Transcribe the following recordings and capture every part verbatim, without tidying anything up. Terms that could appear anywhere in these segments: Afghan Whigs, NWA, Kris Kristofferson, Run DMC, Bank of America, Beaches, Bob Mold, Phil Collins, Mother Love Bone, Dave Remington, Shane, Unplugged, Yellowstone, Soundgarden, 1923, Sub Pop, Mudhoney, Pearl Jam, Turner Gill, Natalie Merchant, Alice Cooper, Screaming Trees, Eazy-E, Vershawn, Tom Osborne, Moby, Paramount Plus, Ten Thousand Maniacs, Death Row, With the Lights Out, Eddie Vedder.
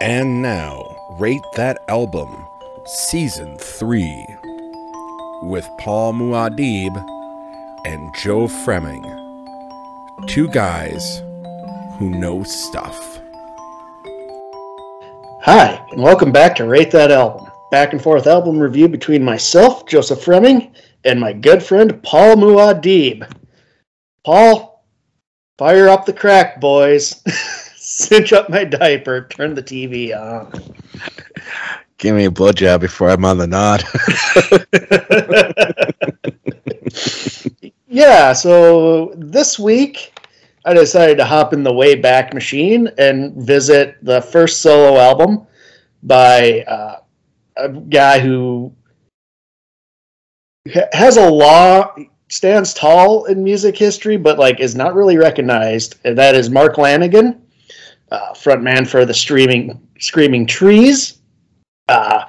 And now, Rate That Album, Season three, with Paul Muad'Dib and Joe Fremming, two guys who know stuff. Hi, and welcome back to Rate That Album, back and forth album review between myself, Joseph Fremming, and my good friend Paul Muad'Dib. Paul, fire up the crack, boys. Cinch up my diaper, turn the T V on. Give me a blowjob before I'm on the nod. Yeah, so this week I decided to hop in the Wayback Machine and visit the first solo album by uh, a guy who has a law... stands tall in music history, but like is not really recognized. And that is Mark Lanegan, uh, frontman for the streaming, Screaming Trees. Uh,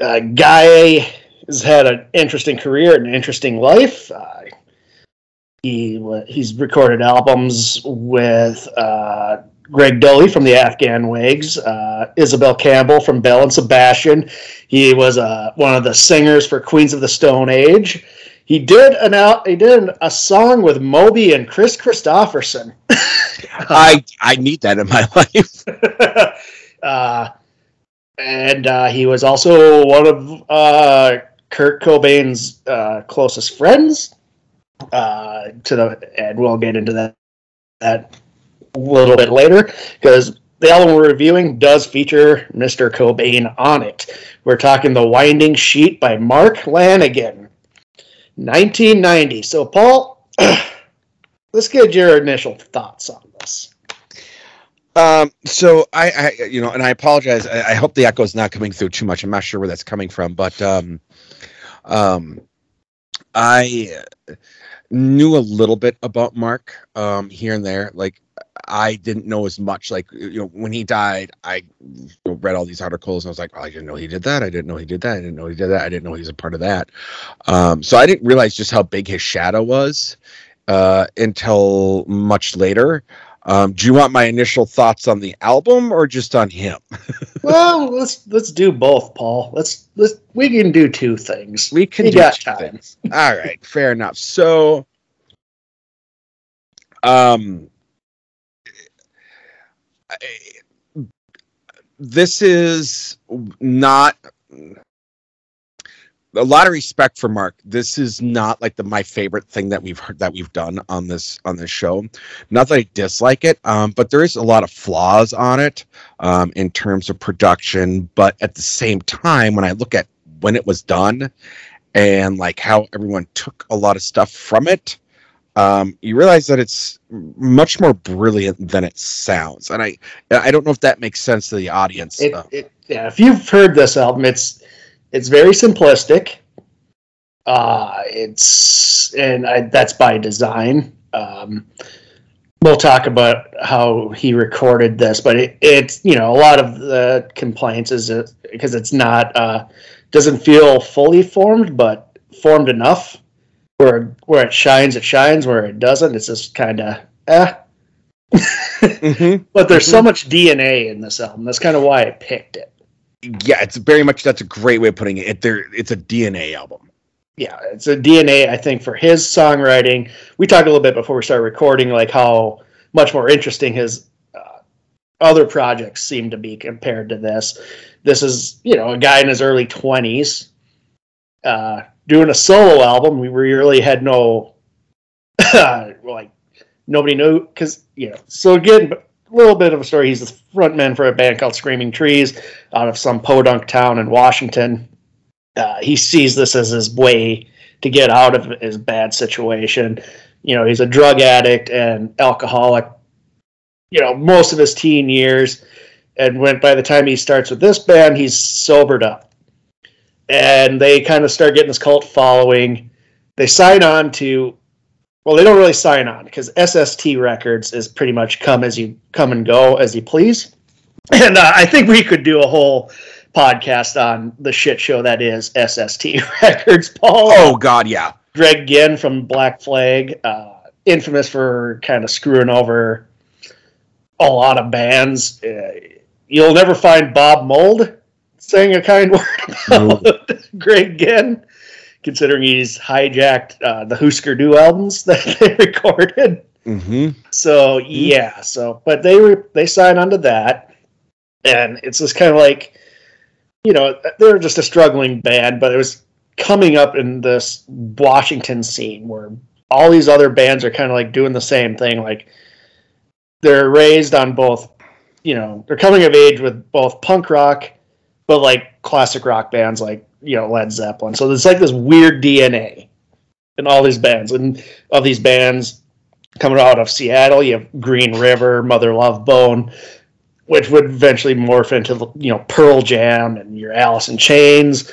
uh, guy has had an interesting career and an interesting life. Uh, he He's recorded albums with uh, Greg Dulli from the Afghan Whigs, uh, Isobel Campbell from Belle and Sebastian. He was uh, one of the singers for Queens of the Stone Age. He did an out. He did a song with Moby and Kris Kristofferson. I I need that in my life. uh, and uh, he was also one of uh, Kurt Cobain's uh, closest friends. Uh, to the and we'll get into that that a little bit later, because the album we're reviewing does feature Mister Cobain on it. We're talking The Winding Sheet by Mark Lanegan. nineteen ninety. So, Paul, let's get your initial thoughts on this. Um, so, I, I, you know, and I apologize. I, I hope the echo is not coming through too much. I'm not sure where that's coming from, but um, um, I knew a little bit about Mark um, here and there. Like, I didn't know as much. Like, you know, when he died, I read all these articles and I was like, oh, I didn't know he did that. I didn't know he did that. I didn't know he did that. I didn't know he was a part of that. Um, so I didn't realize just how big his shadow was uh, until much later. Um, do you want my initial thoughts on the album or just on him? Well, let's let's do both, Paul. Let's let's we can do two things. We can we do two time. things. All right, fair enough. So, um. I, this is not a lot of respect for Mark. This is not like the my favorite thing that we've heard, that we've done on this on this show. Not that I dislike it, um, but there is a lot of flaws on it um, in terms of production. But at the same time, when I look at when it was done and like how everyone took a lot of stuff from it, Um, you realize that it's much more brilliant than it sounds, and I I don't know if that makes sense to the audience. It, it, yeah, if you've heard this album, it's it's very simplistic. Uh, it's and I, that's by design. Um, we'll talk about how he recorded this, but it, it's you know a lot of the complaints is because it's not uh, doesn't feel fully formed, but formed enough. Where where it shines, it shines. Where it doesn't, it's just kind of eh. mm-hmm. But there's mm-hmm. so much D N A in this album. That's kind of why I picked it. Yeah, it's very much. That's a great way of putting it. it there, it's a D N A album. Yeah, it's a D N A. I think for his songwriting, we talked a little bit before we started recording, like how much more interesting his uh, other projects seem to be compared to this. This is you know a guy in his early twenties. Uh, doing a solo album, we really had no, like, nobody knew, because, you know, so again, a little bit of a story, he's the frontman for a band called Screaming Trees, out of some podunk town in Washington. Uh, he sees this as his way to get out of his bad situation. You know, he's a drug addict and alcoholic, you know, most of his teen years, and when by the time he starts with this band, he's sobered up. And they kind of start getting this cult following. They sign on to, well, they don't really sign on because S S T Records is pretty much come as you come and go as you please. And uh, I think we could do a whole podcast on the shit show that is S S T Records, Paul. Oh, God, yeah. Greg Ginn from Black Flag, uh, infamous for kind of screwing over a lot of bands. Uh, you'll never find Bob Mold saying a kind word about nope. Greg Ginn, considering he's hijacked uh, the Husker Du albums that they recorded. Mm-hmm. So yeah, so but they were they signed onto that, and it's just kind of like, you know, they're just a struggling band, but it was coming up in this Washington scene where all these other bands are kind of like doing the same thing. Like they're raised on both, you know, they're coming of age with both punk rock, but like classic rock bands like, you know, Led Zeppelin. So there's like this weird D N A in all these bands, and of these bands coming out of Seattle, you have Green River, Mother Love Bone, which would eventually morph into, you know, Pearl Jam and your Alice in Chains.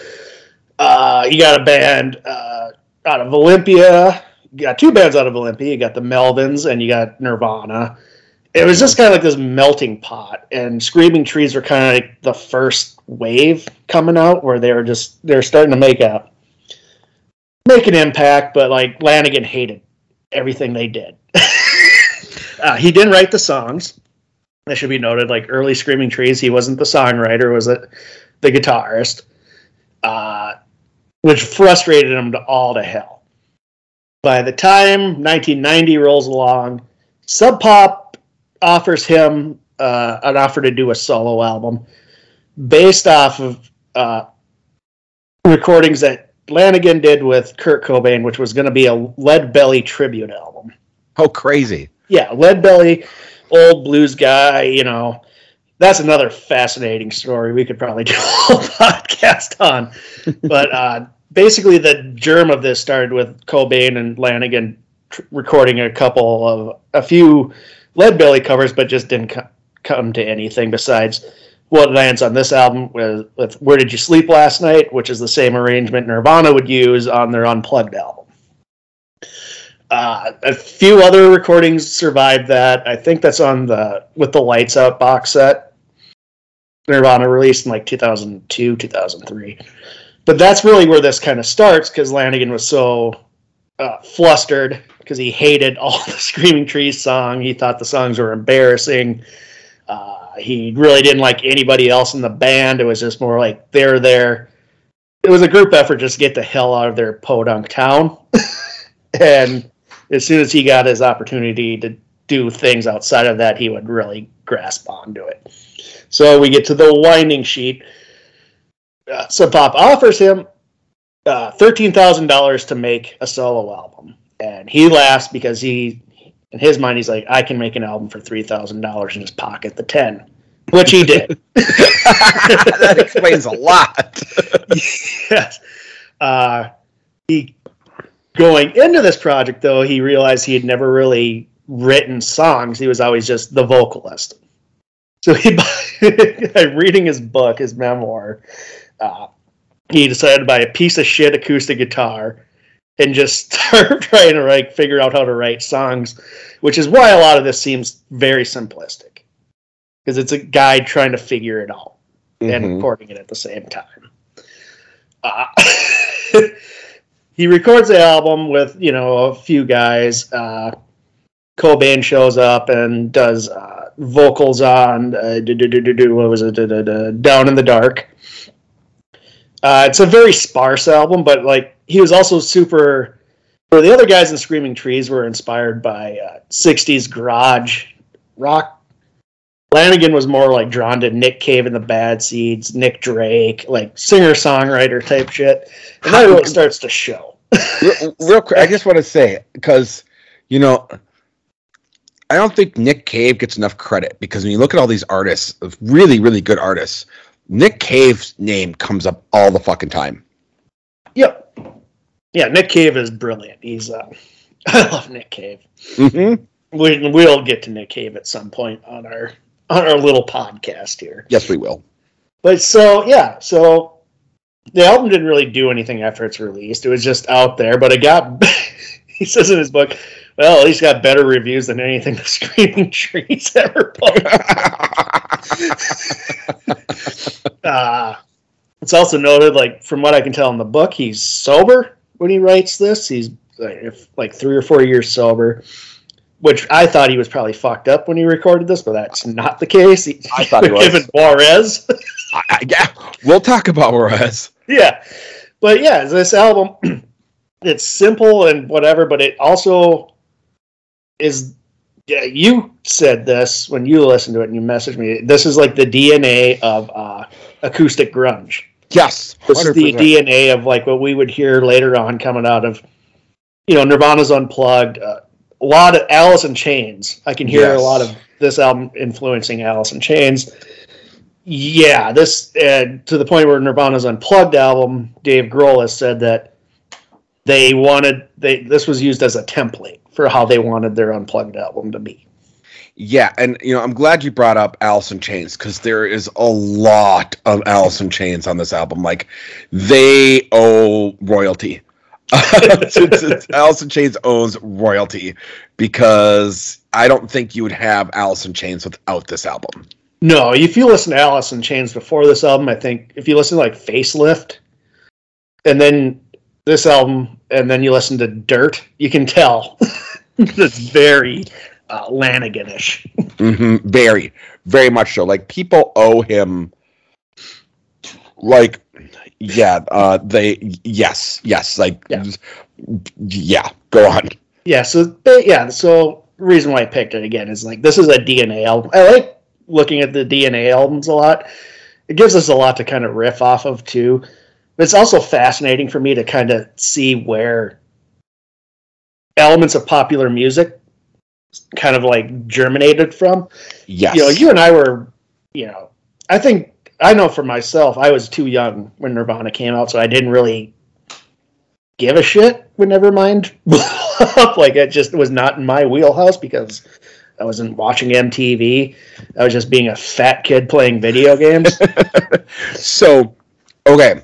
Uh, you got a band uh, out of Olympia. You got two bands out of Olympia. You got the Melvins and you got Nirvana. It was just kind of like this melting pot. And Screaming Trees were kind of like the first wave coming out where they were just they're starting to make a make an impact. But like Lanegan hated everything they did. uh, he didn't write the songs. That should be noted, like early Screaming Trees, he wasn't the songwriter, was it the guitarist, uh, which frustrated him to all to hell. By the time nineteen ninety rolls along, Sub Pop offers him uh, an offer to do a solo album based off of uh, recordings that Lanegan did with Kurt Cobain, which was going to be a Lead Belly tribute album. Oh, crazy. Yeah, Lead Belly... old blues guy, you know, that's another fascinating story we could probably do a whole podcast on. But uh, basically the germ of this started with Cobain and Lanegan tr- recording a couple of, a few Lead Belly covers, but just didn't co- come to anything besides what lands on this album with, with Where Did You Sleep Last Night, which is the same arrangement Nirvana would use on their Unplugged album. Uh, a few other recordings survived that. I think that's on the With the Lights Out box set Nirvana released in like two thousand two, two thousand three. But that's really where this kind of starts, because Lanegan was so uh, flustered because he hated all the Screaming Trees song. He thought the songs were embarrassing. Uh, he really didn't like anybody else in the band. It was just more like they're there. It was a group effort just to get the hell out of their podunk town. And as soon as he got his opportunity to do things outside of that, he would really grasp onto it. So we get to The Winding Sheet. Uh, Sub Pop offers him uh, thirteen thousand dollars to make a solo album. And he laughs because he, in his mind, he's like, I can make an album for three thousand dollars and just pocket the ten, which he did. That explains a lot. Yes. Uh, he... Going into this project, though, he realized he had never really written songs. He was always just the vocalist. So he, by reading his book, his memoir, uh, he decided to buy a piece of shit acoustic guitar and just start trying to like figure out how to write songs, which is why a lot of this seems very simplistic. Because it's a guy trying to figure it out mm-hmm. and recording it at the same time. Uh, He records the album with, you know, a few guys. Uh, Cobain shows up and does uh, vocals on uh, do, do, do, do, do, what was it? Do, do, do, Down in the Dark. Uh, it's a very sparse album, but, like, he was also super... Well, the other guys in Screaming Trees were inspired by uh, sixties garage rock. Lanegan was more, like, drawn to Nick Cave and the Bad Seeds, Nick Drake, like, singer-songwriter type shit. And that really starts to show. real, real quick, I just want to say, because, you know, I don't think Nick Cave gets enough credit, because when you look at all these artists, really, really good artists, Nick Cave's name comes up all the fucking time. Yep. Yeah, Nick Cave is brilliant. He's, uh, I love Nick Cave. Mm-hmm. We, we'll get to Nick Cave at some point on our... on our little podcast here. Yes, we will. But so, yeah, so the album didn't really do anything after it's released. It was just out there, but it got, he says in his book, well, at least got better reviews than anything the Screaming Trees ever published. uh, it's also noted, like, from what I can tell in the book, he's sober when he writes this. He's like, if, like three or four years sober. which I thought he was probably fucked up when he recorded this, but that's not the case. He, I thought he was. Given Juarez. I, I, yeah, we'll talk about Juarez. Yeah. But yeah, this album, it's simple and whatever, but it also is, yeah, you said this when you listened to it and you messaged me, this is like the D N A of uh, acoustic grunge. Yes, one hundred percent. This is the D N A of like what we would hear later on coming out of, you know, Nirvana's Unplugged, uh, a lot of Alice in Chains. I can hear yes. a lot of this album influencing Alice in Chains. Yeah, this, uh, to the point where Nirvana's Unplugged album, Dave Grohl has said that they wanted, they this was used as a template for how they wanted their Unplugged album to be. Yeah, and you know, I'm glad you brought up Alice in Chains, because there is a lot of Alice in Chains on this album. Like, they owe royalty. Alice in Chains owns royalty, because I don't think you would have Alice in Chains without this album. No, if you listen to Alice in Chains before this album, I think if you listen to like Facelift and then this album and then you listen to Dirt, you can tell it's very uh, Lanegan-ish. Mm-hmm. Very, very much so. Like, people owe him, like, yeah, uh, they, yes, yes, like, yeah, yeah, go on. Yeah, so, yeah, so the reason why I picked it again is, like, this is a D N A album. I like looking at the D N A albums a lot. It gives us a lot to kind of riff off of, too. But it's also fascinating for me to kind of see where elements of popular music kind of, like, germinated from. Yes. You know, you and I were, you know, I think, I know for myself, I was too young when Nirvana came out, so I didn't really give a shit when Nevermind blew up. Like, it just was not in my wheelhouse because I wasn't watching M T V. I was just being a fat kid playing video games. So, okay.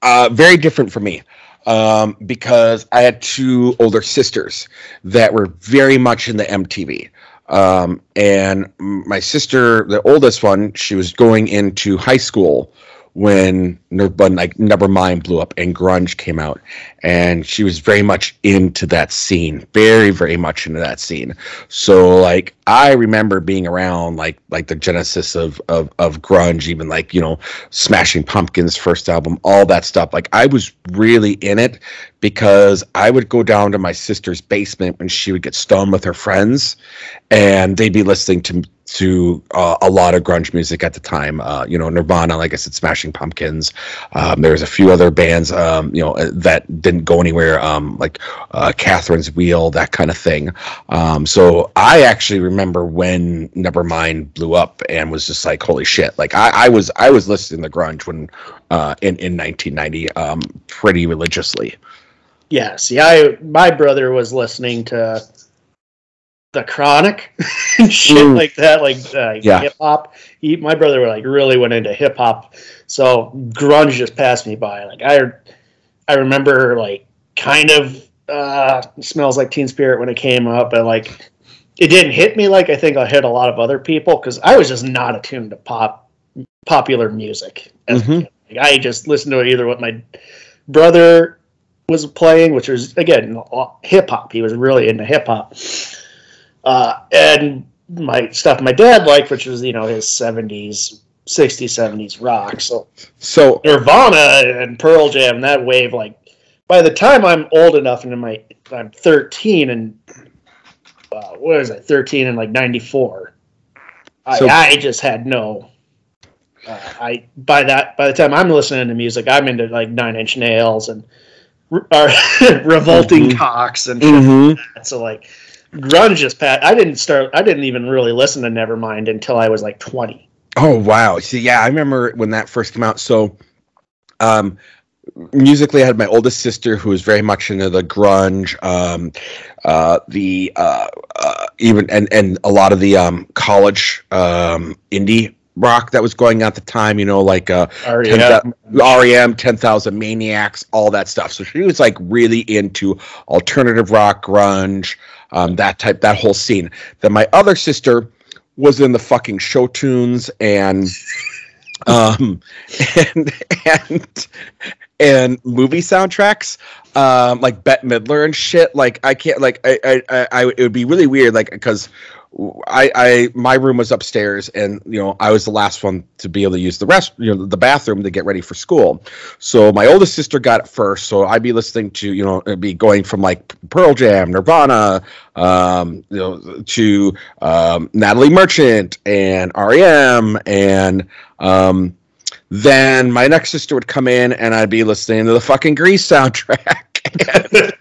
Uh, very different for me, um, because I had two older sisters that were very much in the M T V. Um, and my sister, the oldest one, she was going into high school when Nirvana, like Nevermind blew up and grunge came out, and she was very much into that scene, very, very much into that scene. So, like, I remember being around, like, like the genesis of, of, of grunge, even like, you know, Smashing Pumpkins' first album, all that stuff. Like, I was really in it because I would go down to my sister's basement when she would get stoned with her friends, and they'd be listening to to uh, a lot of grunge music at the time. Uh, you know, Nirvana, like I said, Smashing Pumpkins. Um, there was a few other bands, um, you know, that didn't go anywhere, um, like uh, Catherine's Wheel, that kind of thing. Um, so I actually remember when Nevermind blew up and was just like, holy shit. Like, I, I was I was listening to grunge when uh, in, in nineteen ninety um, pretty religiously. Yeah, see, I, my brother was listening to The Chronic and shit mm. like that, like uh, yeah. hip hop. He, my brother, like really went into hip hop, so grunge just passed me by. Like I, I remember like kind of uh, Smells Like Teen Spirit when it came up, but like it didn't hit me like I think I hit a lot of other people because I was just not attuned to pop popular music. Mm-hmm. Like, I just listened to either what my brother was playing, which was again hip hop. He was really into hip hop. Uh, and my stuff my dad liked, which was, you know, his seventies, sixties, seventies rock. So, so Nirvana and Pearl Jam, that wave, like, by the time I'm old enough and in my, I'm thirteen and, uh, what is it, thirteen and like ninety-four. So, I, I just had no, uh, I, by that, by the time I'm listening to music, I'm into like Nine Inch Nails and uh, Revolting mm-hmm. Cox and shit mm-hmm. like that. So like, grunge just pat. I didn't start. I didn't even really listen to Nevermind until I was like twenty. Oh wow! See, yeah, I remember when that first came out. So, um, musically, I had my oldest sister who was very much into the grunge, um, uh, the uh, uh, even and and a lot of the um, college um, indie rock that was going on at the time, you know, like uh, R E M, ten thousand Maniacs, all that stuff. So she was like really into alternative rock, grunge, um, that type, that whole scene. Then my other sister was in the fucking show tunes and um, and and and movie soundtracks, um, like Bette Midler and shit. Like I can't, like I I, I, I it would be really weird, like because I, I my room was upstairs, and you know I was the last one to be able to use the rest, you know, the bathroom to get ready for school. So my oldest sister got it first, so I'd be listening to, you know, it'd be going from like Pearl Jam, Nirvana, um, you know, to um, Natalie Merchant and R E M, and um, then my next sister would come in, and I'd be listening to the fucking Grease soundtrack and,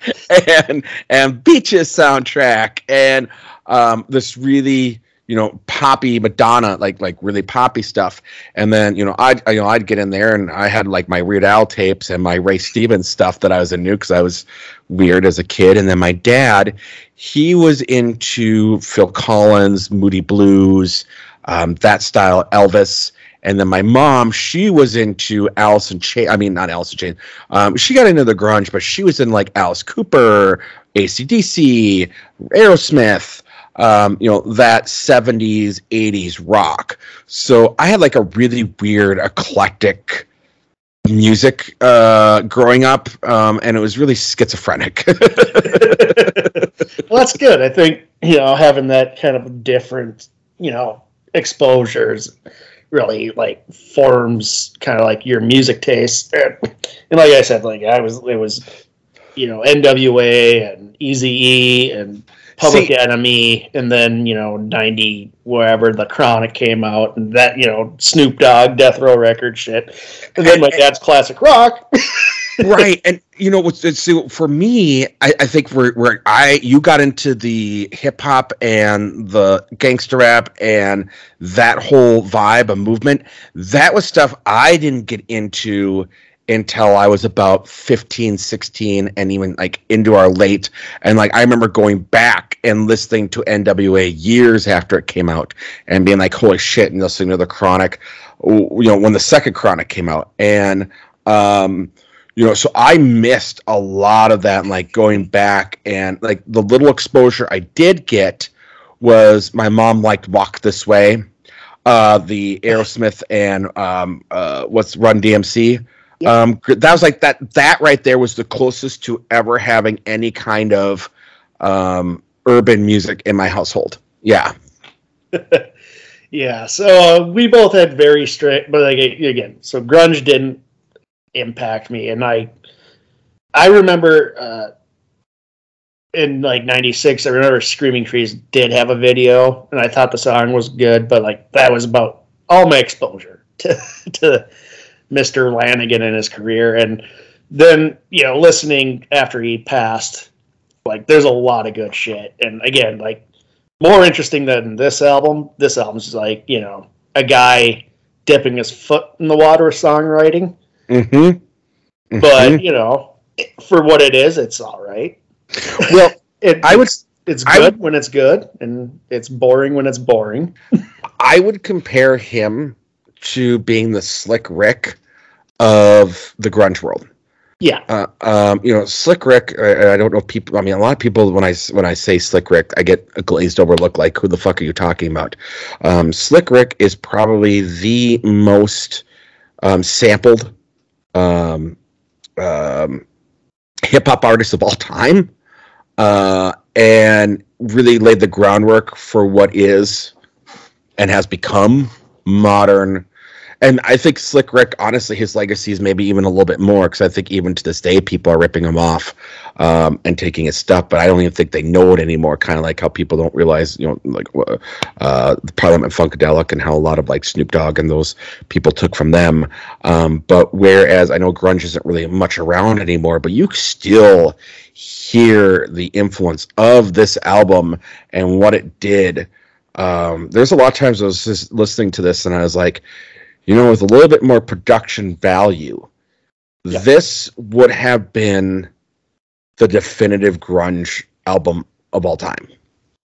and and Beaches soundtrack and. Um, this really, you know, poppy Madonna, like like really poppy stuff, and then you know I'd you know I'd get in there, and I had like my Weird Al tapes and my Ray Stevens stuff that I was into because I was weird as a kid. And then my dad, he was into Phil Collins, Moody Blues, um, that style, Elvis. And then my mom, she was into Alice in Chains. I mean, not Alice in Chains. Um, she got into the grunge, but she was in like Alice Cooper, A C D C, Aerosmith. Um, you know, that seventies, eighties rock. So I had like a really weird, eclectic music uh, growing up, um, and it was really schizophrenic. Well, that's good. I think, you know, having that kind of different, you know, exposures really like forms kind of like your music taste. And like I said, like I was, it was, you know, N W A and Eazy-E and Public See, Enemy, and then, you know, ninety, wherever The Chronic came out, and that, you know, Snoop Dogg, Death Row Records shit. And then my dad's classic rock. Right, and, you know, what's so for me, I, I think where, where I you got into the hip-hop and the gangster rap and that whole vibe and movement, that was stuff I didn't get into until I was about fifteen, sixteen, and even like into our late. And like, I remember going back and listening to N W A years after it came out and being like, holy shit. And listening to The Chronic, you know, when the second Chronic came out. And, um, you know, so I missed a lot of that, and like going back, and like the little exposure I did get was my mom liked Walk This Way, uh, the Aerosmith and, um, uh, what's Run D M C. Yep. Um, that was like that, that right there was the closest to ever having any kind of, um, urban music in my household. Yeah. Yeah. So uh, we both had very strict, but like, again, so grunge didn't impact me. And I, I remember, uh, in like ninety-six, I remember Screaming Trees did have a video, and I thought the song was good, but like that was about all my exposure to, to Mister Lanegan in his career. And then, you know, listening after he passed, like there's a lot of good shit. And again, like more interesting than this album, this album's just like, you know, a guy dipping his foot in the water of songwriting. Mm-hmm. Mm-hmm. But, you know, for what it is, it's all right. Well, it, I would, it's good would, when it's good, and it's boring when it's boring. I would compare him to being the Slick Rick of the grunge world. Yeah. Uh, um, you know, Slick Rick, I, I don't know if people, I mean, a lot of people, when I, when I say Slick Rick, I get a glazed over look like, who the fuck are you talking about? Um, Slick Rick is probably the most um, sampled um, um, hip-hop artist of all time, uh, and really laid the groundwork for what is and has become modern. And I think Slick Rick, honestly, his legacy is maybe even a little bit more, because I think even to this day people are ripping him off um, and taking his stuff, but I don't even think they know it anymore, kind of like how people don't realize, you know, like uh, the Parliament Funkadelic and how a lot of like Snoop Dogg and those people took from them. Um, but whereas I know grunge isn't really much around anymore, but you still hear the influence of this album and what it did. Um, there's a lot of times I was just listening to this and I was like, you know, with a little bit more production value, yeah, this would have been the definitive grunge album of all time.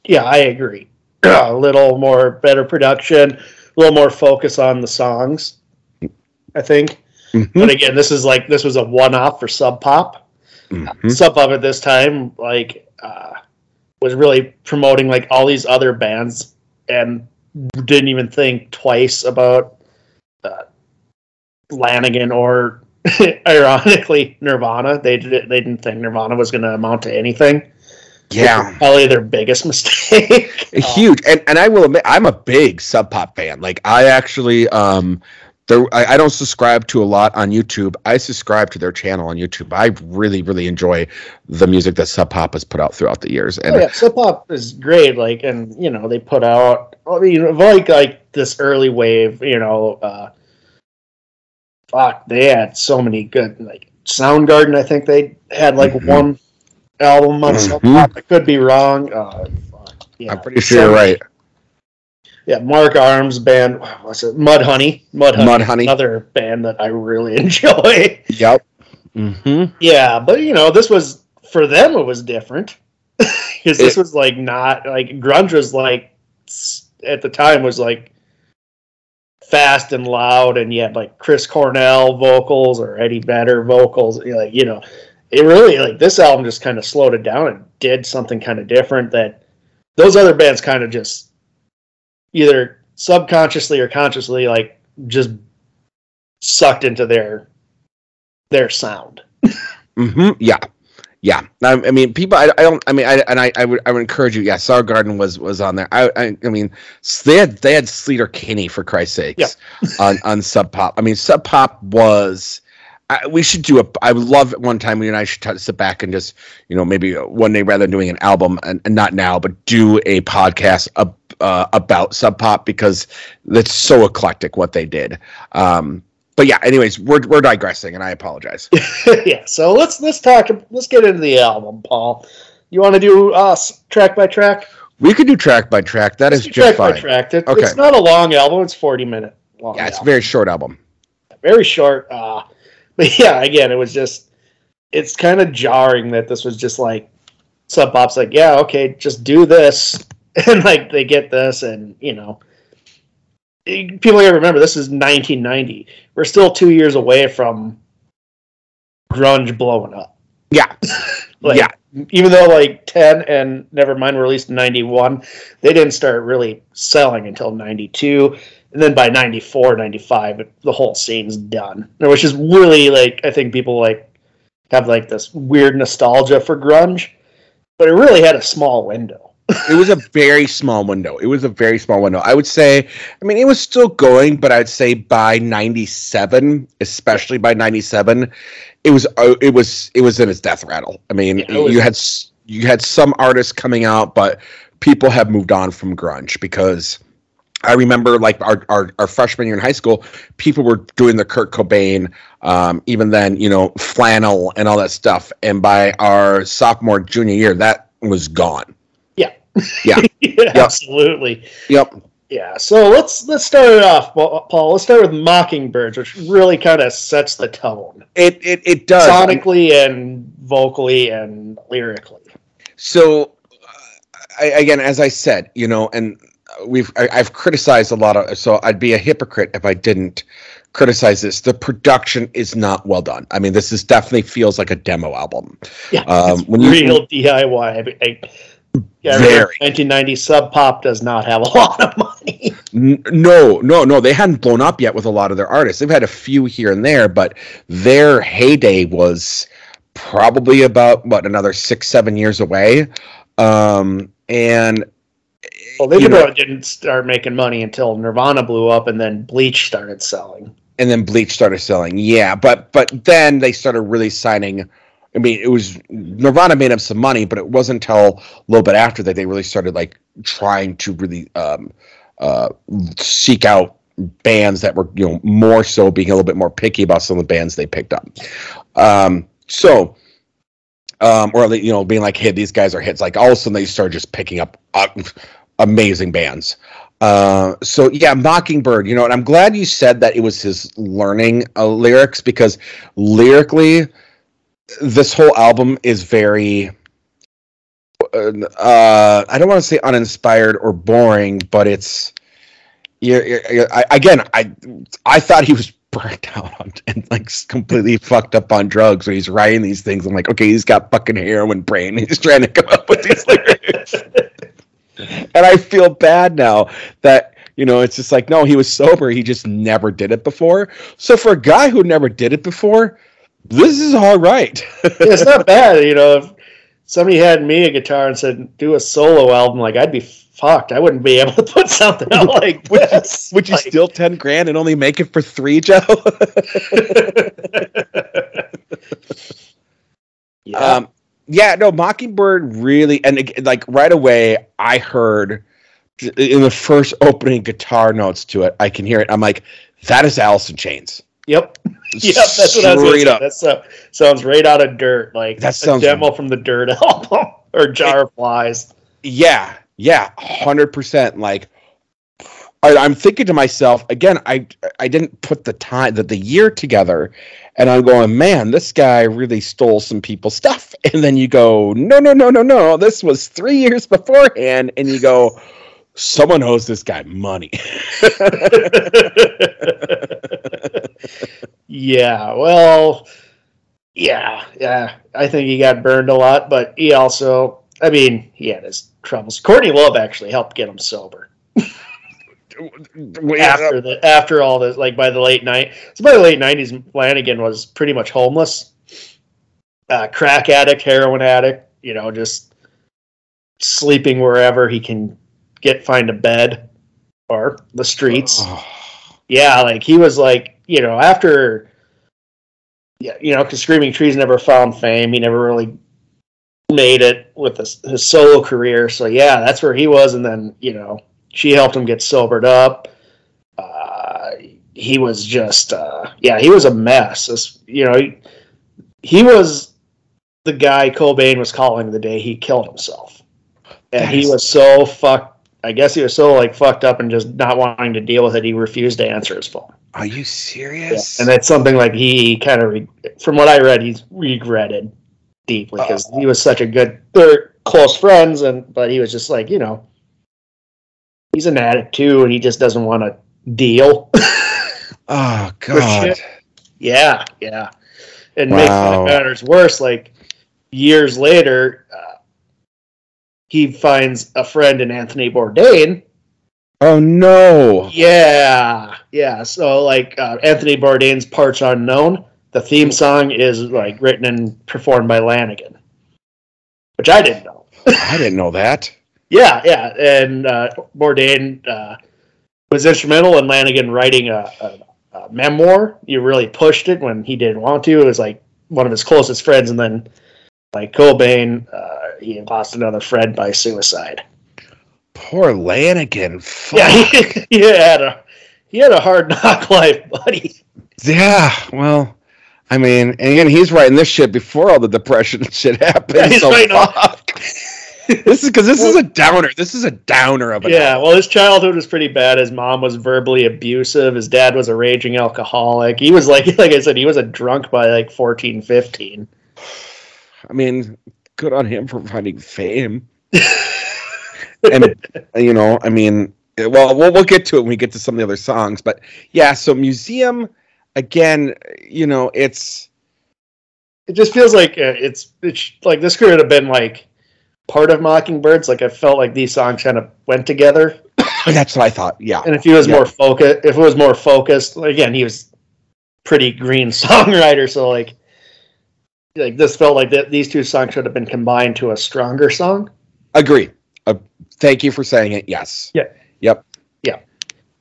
Yeah, I agree. A little more better production, a little more focus on the songs, I think. Mm-hmm. But again, this is like, this was a one-off for Sub Pop. Mm-hmm. Sub Pop at this time, like, uh, was really promoting like all these other bands, and didn't even think twice about uh, Lanegan or, ironically, Nirvana. They did, they didn't think Nirvana was going to amount to anything. Yeah, probably their biggest mistake. Huge, and and I will admit, I'm a big Sub Pop fan. Like I actually, um, there I, I don't subscribe to a lot on YouTube. I subscribe to their channel on YouTube. I really, really enjoy the music that Sub Pop has put out throughout the years. And oh, yeah, Sub Pop is great. Like, and you know, they put out, I mean, like like this early wave. You know, uh, fuck, they had so many good. Like Soundgarden, I think they had like mm-hmm. one. album on Sub Pop. I could be wrong. Uh, yeah. I'm pretty sure you're right. Yeah, Mark Arm's band, what's it? Mudhoney. Mudhoney. Mudhoney. Another band that I really enjoy. Yep. Mm-hmm. Yeah, but you know, this was for them. It was different because this was like not like grunge was like at the time was like fast and loud, and you had like Chris Cornell vocals or Eddie Vedder vocals. Like you know. It really, like, this album just kind of slowed it down and did something kind of different that those other bands kind of just either subconsciously or consciously, like, just sucked into their their sound. Mm-hmm. Yeah. Yeah. I, I mean, people, I, I don't, I mean, I, and I, I would, I would encourage you. Yeah. Soundgarden was, was on there. I, I, I mean, they had, they had Sleater Kinney, for Christ's sakes, yeah. on, on Sub Pop. I mean, Sub Pop was, I, we should do a. I would love one time you and I should t- sit back and just, you know, maybe one day rather than doing an album, and, and not now, but do a podcast ab, uh, about Sub Pop, because that's so eclectic what they did. Um, but yeah, anyways, we're we're digressing, and I apologize. Yeah, so let's let's talk. Let's get into the album, Paul. You want to do uh, track by track? We could do track by track. That let's is just track fine. By track. It, okay. It's not a long album. It's forty minute long. Yeah, it's album. A very short album. Very short. Uh, But yeah, again, it was just, it's kind of jarring that this was just like, Sub Pop's like, yeah, okay, just do this. And like, they get this, and, you know, people gotta remember, this is nineteen ninety. We're still two years away from grunge blowing up. Yeah. Like, yeah. Even though like ten and Nevermind were released in ninety-one, they didn't start really selling until ninety-two. And then by ninety-four, ninety-five, the whole scene's done. Which is really, like, I think people, like, have, like, this weird nostalgia for grunge. But it really had a small window. It was a very small window. It was a very small window. I would say, I mean, it was still going, but I'd say by ninety-seven, especially by ninety-seven, it was it was, it was in its death rattle. I mean, yeah, was, you had you had some artists coming out, but people have moved on from grunge because... I remember, like, our, our our freshman year in high school, people were doing the Kurt Cobain, um, even then, you know, flannel and all that stuff. And by our sophomore, junior year, that was gone. Yeah. Yeah. Yeah, yep. Absolutely. Yep. Yeah. So let's let's start it off, Paul. Let's start with Mockingbirds, which really kind of sets the tone. It it it does. Sonically and vocally and lyrically. So, uh, I, again, as I said, you know, and... We've I, I've criticized a lot of, so I'd be a hypocrite if I didn't criticize this. The production is not well done. I mean, this is definitely feels like a demo album. Yeah, um, when real you, D I Y. I, I, yeah, very nineteen ninety Sub Pop does not have a lot of money. N- no, no, no. They hadn't blown up yet with a lot of their artists. They've had a few here and there, but their heyday was probably about what another six, seven years away, um, and. Well, they you know, didn't start making money until Nirvana blew up, and then Bleach started selling. And then Bleach started selling, yeah. But but then they started really signing. I mean, it was Nirvana made up some money, but it wasn't until a little bit after that they really started like trying to really um, uh, seek out bands that were you know more so being a little bit more picky about some of the bands they picked up. Um, so. Um, or you know, being like, "Hey, these guys are hits!" Like all of a sudden, they start just picking up uh, amazing bands. Uh, so yeah, Mockingbird. You know, and I'm glad you said that it was his learning uh, lyrics, because lyrically, this whole album is very. Uh, I don't want to say uninspired or boring, but it's. You're, you're, I, again, I I thought he was. Burnt out and like completely fucked up on drugs when he's writing these things. I'm like, okay, he's got fucking heroin brain. He's trying to come up with these lyrics, and I feel bad now that You know, it's just like, no, he was sober. He just never did it before. So for a guy who never did it before, this is all right. Yeah, it's not bad. You know, if somebody had me a guitar and said, do a solo album, like, I'd be fucked. I wouldn't be able to put something out like would this. You, would like, you steal ten grand and only make it for three, Joe? yeah. Um, yeah, no, Mockingbird really, and like right away, I heard in the first opening guitar notes to it, I can hear it. I'm like, that is Alice in Chains. Yep. Yep, that's what I was going to say. That's uh, sounds right out of Dirt, like that sounds a demo from the Dirt album or Jar of Flies. Yeah, yeah, one hundred percent. Like, I, I'm thinking to myself again. I I didn't put the time the, the year together, and I'm going, man, this guy really stole some people's stuff. And then you go, no, no, no, no, no. This was three years beforehand, and you go, someone owes this guy money. Yeah, well, yeah, yeah. I think he got burned a lot, but he also, I mean, he had his troubles. Courtney Love actually helped get him sober. after the after all this, like by the late night, so by the late nineties, Lanegan was pretty much homeless, uh, crack addict, heroin addict. You know, just sleeping wherever he can get find a bed or the streets. Oh. Yeah, like he was like. You know, after, you know, because Screaming Trees never found fame. He never really made it with his, his solo career. So, yeah, that's where he was. And then, you know, she helped him get sobered up. Uh, he was just, uh, yeah, he was a mess. This, you know, he, he was the guy Cobain was calling the day he killed himself. And nice. He was so fucked. I guess he was so, like, fucked up and just not wanting to deal with it. He refused to answer his phone. Are you serious? Yeah. And that's something like he kind of, re- from what I read, he's regretted deeply because uh-huh. he was such a good, they're close friends, and but he was just like, you know, he's an addict too, and he just doesn't want to deal. Oh, God. Yeah, yeah. And wow. Makes matters worse, like, years later, uh, he finds a friend in Anthony Bourdain. Oh, no. Yeah. Yeah. So, like, uh, Anthony Bourdain's Parts Unknown, the theme song is, like, written and performed by Lanegan, which I didn't know. I didn't know that. Yeah, yeah. And uh, Bourdain uh, was instrumental in Lanegan writing a, a, a memoir. You really pushed it when he didn't want to. It was, like, one of his closest friends. And then, like, Cobain, uh, he lost another friend by suicide. Poor Lanegan. Fuck. Yeah, he, he had a he had a hard knock life, buddy. Yeah, well, I mean, and again, he's writing this shit before all the depression and shit happened. Yeah, he's so writing fuck. This is because this well, is a downer. This is a downer of a yeah. Downer. Well, his childhood was pretty bad. His mom was verbally abusive. His dad was a raging alcoholic. He was like, like I said, he was a drunk by like fourteen, fifteen. I mean, good on him for finding fame. And, you know, I mean, well, well, we'll get to it when we get to some of the other songs. But, yeah, so Museum, again, you know, it's... It just feels like uh, it's, it's... Like, this could have been, like, part of Mockingbird's. Like, I felt like these songs kind of went together. That's what I thought, yeah. And if he was yeah. more focused... If it was more focused... Again, he was pretty green songwriter, so, like... Like, this felt like that these two songs should have been combined to a stronger song. Agree. Uh, thank you for saying it. Yes. Yeah. Yep. Yeah.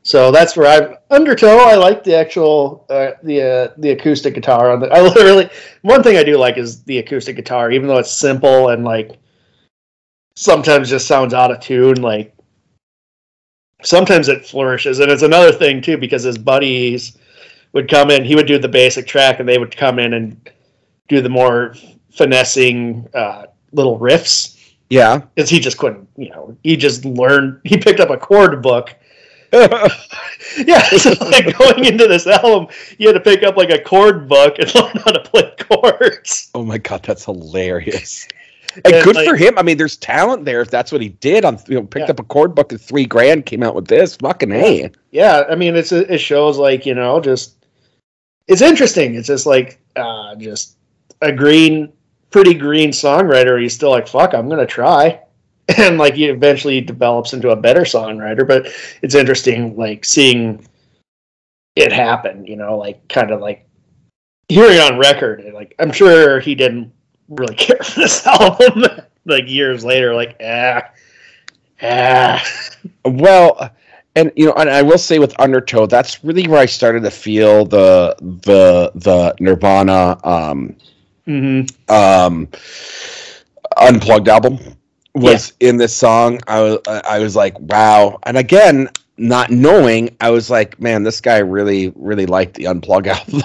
So that's where I'm Undertow. I like the actual uh, the uh, the acoustic guitar on the. I literally one thing I do like is the acoustic guitar, even though it's simple and like sometimes just sounds out of tune. Like sometimes it flourishes, and it's another thing too because his buddies would come in. He would do the basic track, and they would come in and do the more finessing uh, little riffs. Yeah. Because he just couldn't, you know, he just learned, he picked up a chord book. Yeah, so like going into this album, you had to pick up like a chord book and learn how to play chords. Oh my God, that's hilarious. And, and good like, for him. I mean, there's talent there if that's what he did. On you know, picked yeah. up a chord book at three grand, came out with this. Fucking A. Yeah, I mean, it's it shows like, you know, just, it's interesting. It's just like, uh, just a green... pretty green songwriter. He's still like, fuck, I'm going to try. and like he eventually develops into a better songwriter. But it's interesting, like seeing it happen, you know, like kind of like hearing on record. And, like, I'm sure he didn't really care for this album. Like years later, like ah, ah. Well, and you know, and I will say with Undertow, that's really where I started to feel the the the Nirvana um, mm-hmm. um, Unplugged album was yeah. in this song. I was I was like, wow, and again. Not knowing, I was like, man, this guy really, really liked the Unplug album.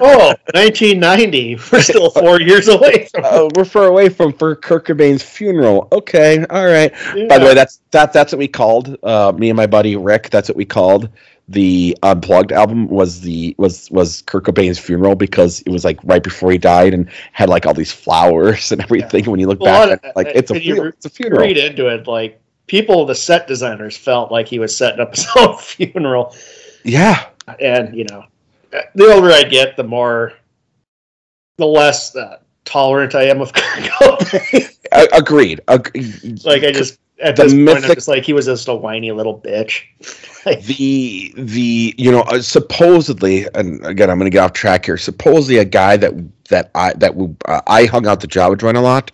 Oh, nineteen ninety. We're still four years away from uh, we're far away from for Kurt Cobain's funeral. Okay, all right. Yeah. By the way, that's that that's what we called, uh, me and my buddy Rick, that's what we called the Unplugged album, was the was was Kurt Cobain's funeral, because it was like right before he died and had like all these flowers and everything. Yeah. When you look well, back, at, like it's a funeral, it's a funeral. Read into it, like people, the set designers felt like he was setting up his own funeral. Yeah. And, you know, the older I get, the more, the less uh, tolerant I am of Kurt Cobain. Agreed. Agreed. Like, I just, at the this mythic- point, I'm just like, he was just a whiny little bitch. Like, the, the you know, uh, supposedly, and again, I'm going to get off track here, supposedly a guy that that I that we, uh, I hung out the Java Joint a lot,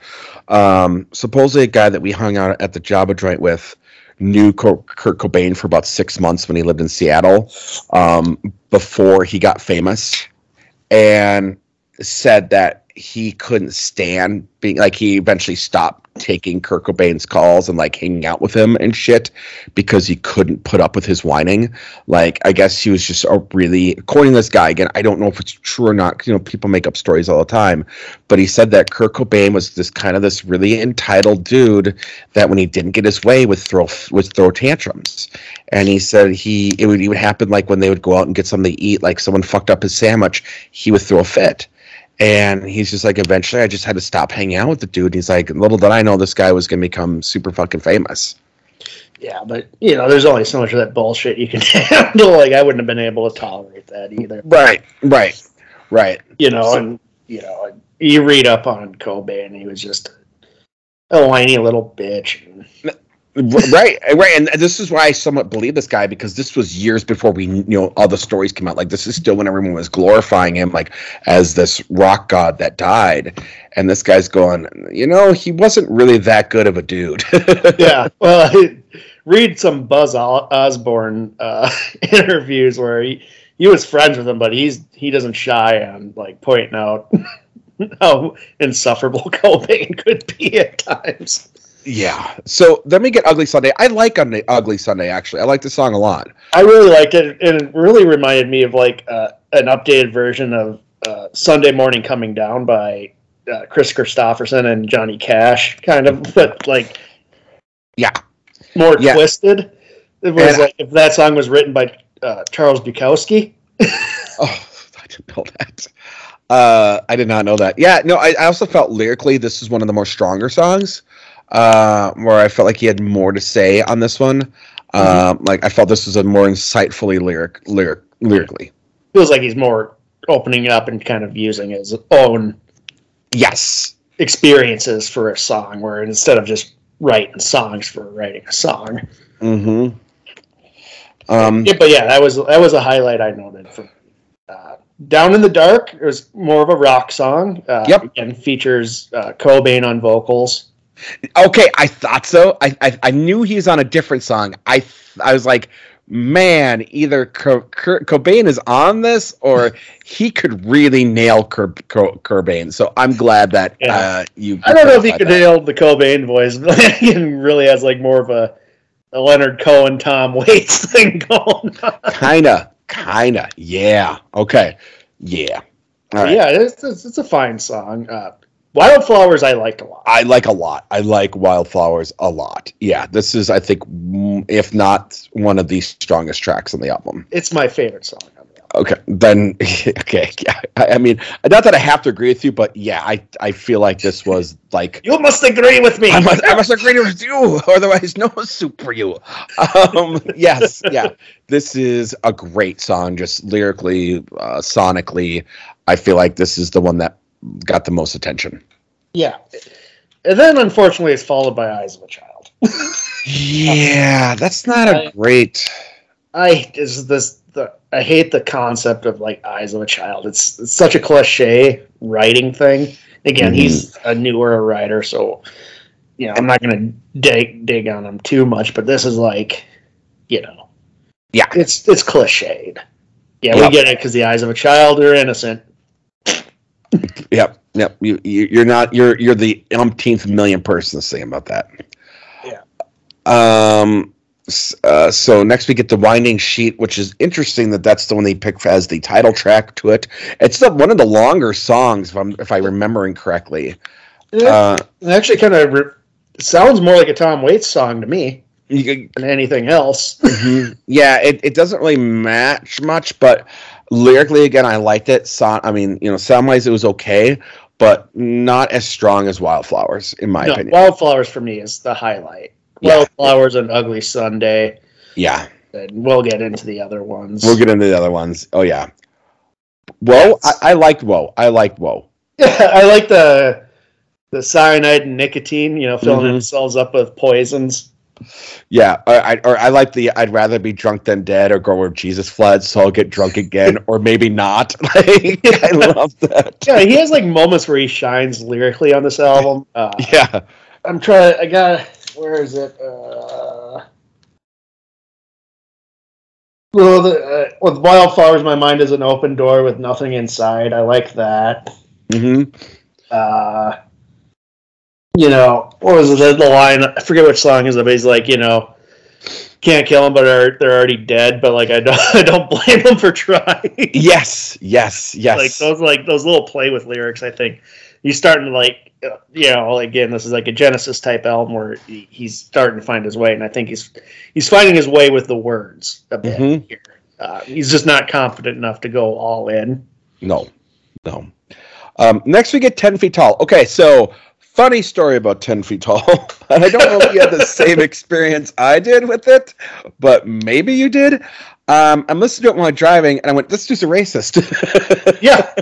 um, supposedly a guy that we hung out at the Java Joint with knew Kurt Cobain for about six months when he lived in Seattle, um, before he got famous, and said that he couldn't stand being, like, he eventually stopped taking Kurt Cobain's calls and like hanging out with him and shit because he couldn't put up with his whining. Like, I guess he was just a really, according to this guy, again, I don't know if it's true or not, you know, people make up stories all the time, but he said that Kurt Cobain was this kind of this really entitled dude that when he didn't get his way would throw would throw tantrums. And he said he it would, it would happen like when they would go out and get something to eat, like someone fucked up his sandwich, he would throw a fit. And he's just like, eventually I just had to stop hanging out with the dude. And he's like, little did I know this guy was going to become super fucking famous. Yeah, but, you know, there's only so much of that bullshit you can handle. Like, I wouldn't have been able to tolerate that either. Right, right, right. You know, so, and, you know, you read up on Cobain, and he was just a whiny little bitch. Right, right, and this is why I somewhat believe this guy, because this was years before we, you know, all the stories came out. Like, this is still when everyone was glorifying him, like, as this rock god that died, and this guy's going, you know, he wasn't really that good of a dude. Yeah, well, I read some Buzz Osborne uh, interviews where he, he was friends with him, but he's he doesn't shy on, like, pointing out how insufferable Cobain could be at times. Yeah, so let me get Ugly Sunday. I like Ugly Sunday, actually. I like the song a lot. I really liked it, and it really reminded me of, like, uh, an updated version of uh, Sunday Morning Coming Down by uh, Kris Kristofferson and Johnny Cash, kind of, but, like, yeah, more yeah. twisted. It was, and like, I, if that song was written by uh, Charles Bukowski. Oh, I didn't know that. Uh, I did not know that. Yeah, no, I, I also felt lyrically this is one of the more stronger songs. Uh, where I felt like he had more to say on this one. Mm-hmm. Um, like, I felt this was a more insightfully lyric, lyric, lyrically. Feels like he's more opening it up and kind of using his own yes experiences for a song, where instead of just writing songs for writing a song. Mm-hmm. Um, yeah, but yeah, that was that was a highlight I noted. For, uh, Down in the Dark, it was more of a rock song. Uh, yep, again, features uh, Cobain on vocals. Okay, I thought so. I, I I knew he was on a different song. I I was like, man, either Co- Co- Cobain is on this, or he could really nail Cur- Co- Cobain. So I'm glad that yeah. uh, you. I don't know if he could that. nail the Cobain voice, but he really has like more of a, a Leonard Cohen, Tom Waits thing going on. Kinda, kinda, yeah. Okay, yeah. All right. Yeah, it's, it's it's a fine song. Uh, Wildflowers I liked a lot. I like a lot. I like Wildflowers a lot. Yeah, this is, I think, if not one of the strongest tracks on the album. It's my favorite song on the album. Okay, then, okay. Yeah, I, I mean, not that I have to agree with you, but yeah, I, I feel like this was like... You must agree with me! I must, I must agree with you, otherwise no super you. Um, yes, yeah. This is a great song, just lyrically, uh, sonically. I feel like this is the one that got the most attention. Yeah, And then, unfortunately, it's followed by Eyes of a Child. Yeah, that's not I, a great. I is this the I hate the concept of like Eyes of a Child. It's, it's such a cliche writing thing. Again, mm-hmm. he's a newer writer, so you know I'm not gonna dig dig on him too much. But this is like, you know, yeah, it's it's cliched. Yeah, yep. We get it because the eyes of a child are innocent. Yep, yep. You, you you're not you're you're the umpteenth million person saying about that. Yeah. Um. Uh, so next we get The Winding Sheet, which is interesting that that's the one they picked as the title track to it. It's the, one of the longer songs, if I'm if I remembering correctly. Yeah, uh, it actually kind of re- sounds more like a Tom Waits song to me you, than anything else. Mm-hmm. Yeah, it, it doesn't really match much, but lyrically, again, I liked it. So, I mean, you know, sound-wise it was okay, but not as strong as Wildflowers, in my no, opinion. Wildflowers for me is the highlight. Well, yeah. Flowers and Ugly Sunday. Yeah. And we'll get into the other ones. We'll get into the other ones. Oh, yeah. Whoa. Yes. I, I liked Whoa. I liked Whoa. Yeah, I like the the cyanide and nicotine, you know, filling mm-hmm. themselves up with poisons. Yeah. Or I, or I like the I'd rather be drunk than dead or go where Jesus fled, so I'll get drunk again, or maybe not. Like, I love that. Yeah, he has, like, moments where he shines lyrically on this album. Uh, yeah. I'm trying – I got – Where is it? Uh, well, the, uh, with Wildflowers, my mind is an open door with nothing inside. I like that. Mm-hmm. Uh, you know, what was it, the, the line? I forget which song is it, but he's like, you know, can't kill them, but are, they're already dead. But like, I don't, I don't blame them for trying. Yes, yes, yes. Like those, like those little play with lyrics. I think you're starting to like. You know, again, this is like a Genesis type album where he's starting to find his way, and I think he's he's finding his way with the words a bit mm-hmm. here. Uh, he's just not confident enough to go all in. No, no. Um, next, we get Ten Feet Tall. Okay, so funny story about Ten Feet Tall. And I don't know if you had the same experience I did with it, but maybe you did. Um, I'm listening to it while I'm driving, and I went, "This dude's a racist." Yeah.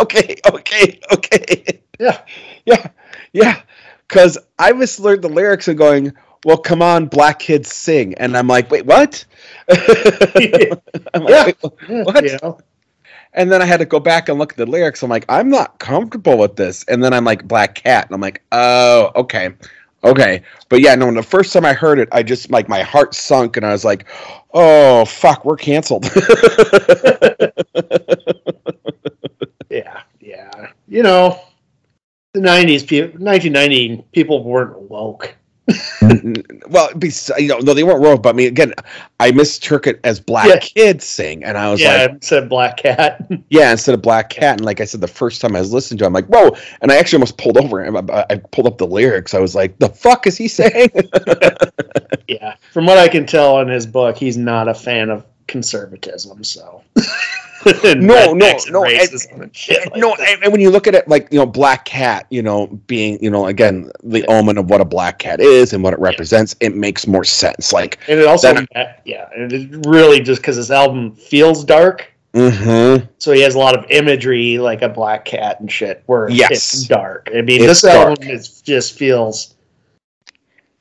okay. Okay. Okay. Yeah. Yeah, yeah, because I mislearned the lyrics and going, well, come on, black kids sing. And I'm like, wait, what? I'm like, yeah. wait, what? Yeah. And then I had to go back and look at the lyrics. I'm like, I'm not comfortable with this. And then I'm like, black cat. And I'm like, oh, okay, okay. But yeah, no, when the first time I heard it, I just, like, my heart sunk. And I was like, oh, fuck, we're canceled. Yeah, yeah, you know. The nineties people, nineteen ninety people weren't woke. Well, you know, no, they weren't woke. But I mean, again, I mistook it as black yeah. kids sing, and I was yeah, like, instead of black cat. Yeah, instead of black cat. And like I said, the first time I was listening to, it, I'm like, whoa! And I actually almost pulled over. I, I pulled up the lyrics. I was like, the fuck is he saying? Yeah, from what I can tell in his book, he's not a fan of conservatism. So. no, no, no, and, and, like no, and, and when you look at it, like, you know, black cat, you know, being, you know, again, the yeah. omen of what a black cat is and what it represents, yeah. it makes more sense. Like, and it also, I, yeah, and it really just because this album feels dark, mm-hmm. so he has a lot of imagery, like a black cat and shit, where yes. it's dark. I mean, it's this dark. Album is, just feels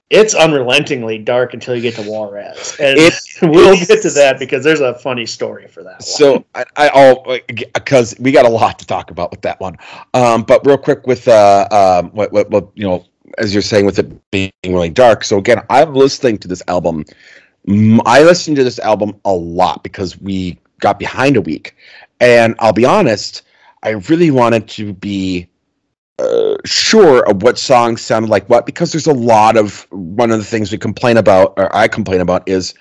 it's unrelentingly dark until you get to Juarez. And it, we'll get to that because there's a funny story for that one. So, I, I, oh, because we got a lot to talk about with that one. Um, but real quick with, uh, um, what, what, what, you know, as you're saying with it being really dark. So, again, I'm listening to this album. I listened to this album a lot because we got behind a week. And I'll be honest, I really wanted to be... Uh, sure of what songs sounded like what, because there's a lot of, one of the things we complain about, or I complain about, is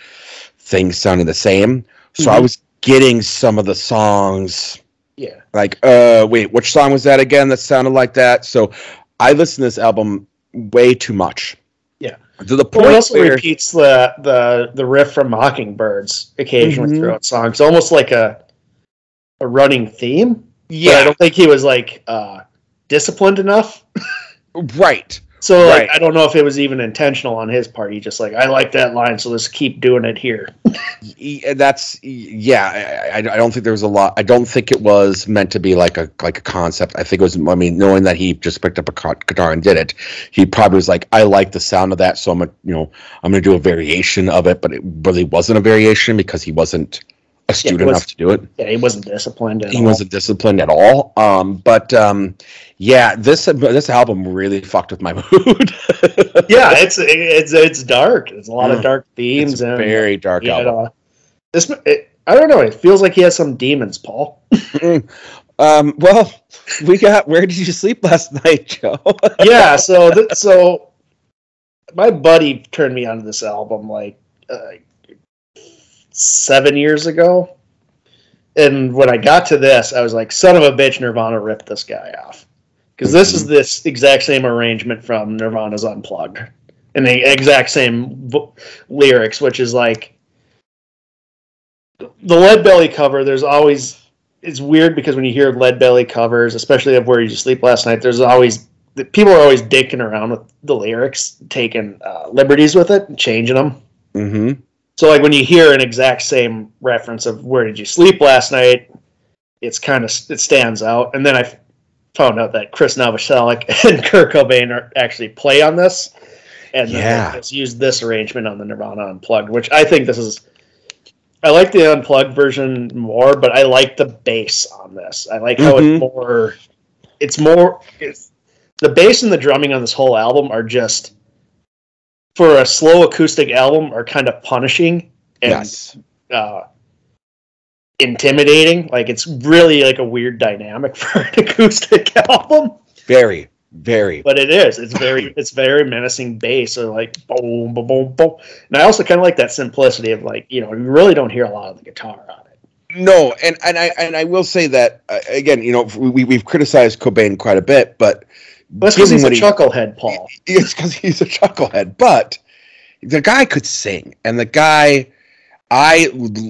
things sounding the same. So mm-hmm. I was getting some of the songs, yeah. like, uh, wait, which song was that again that sounded like that? So I listened to this album way too much. Yeah. To the point well, it also where... repeats the, the, the riff from Mockingbirds occasionally mm-hmm. throughout songs, almost like a a running theme. Yeah. But I don't think he was like... Uh, disciplined enough right So like, right. I don't know if it was even intentional on his part. He just like, I like that line, so let's keep doing it here. That's yeah. I, I don't think there was a lot. I don't think it was meant to be like a like a concept. I think it was. I mean, knowing that he just picked up a guitar and did it, he probably was like, I like the sound of that, so I'm gonna, you know, I'm gonna do a variation of it. But it really wasn't a variation because he wasn't a student yeah, was, enough to do it. Yeah, he wasn't disciplined at he all. He wasn't disciplined at all. Um, but um, yeah, this this album really fucked with my mood. yeah, it's it's it's dark. It's a lot yeah, of dark themes. It's a and, very dark yeah, album. It, uh, this it, I don't know. It feels like he has some demons, Paul. um, well, we got. Where did you sleep last night, Joe? yeah. So th- so my buddy turned me onto this album. Like. Uh, seven years ago, and when I got to this, I was like, son of a bitch, Nirvana ripped this guy off, because this is this exact same arrangement from Nirvana's Unplugged, and the exact same vo- lyrics, which is like the Lead Belly cover. There's always, it's weird because when you hear Lead Belly covers, especially of Where Did You Sleep Last Night, there's always, people are always dicking around with the lyrics, taking uh, liberties with it and changing them. Mm-hmm. So, like, when you hear an exact same reference of Where Did You Sleep Last Night, it's kind of, it stands out. And then I found out that Chris Novoselic and Kurt Cobain are actually play on this. And yeah. It's used this arrangement on the Nirvana Unplugged, which I think this is, I like the Unplugged version more, but I like the bass on this. I like how mm-hmm. it's more, it's more, it's, the bass and the drumming on this whole album are just, for a slow acoustic album, are kind of punishing and yes. uh, intimidating. Like, it's really like a weird dynamic for an acoustic album. Very, very. But it is. It's very, it's very menacing bass. So like boom, boom, boom, boom. And I also kind of like that simplicity of like, you know, you really don't hear a lot of the guitar on it. No, and and I and I will say that uh, again. You know, we we've criticized Cobain quite a bit, but. That's because he's a he, chucklehead, Paul. It's because he's a chucklehead. But the guy could sing. And the guy, I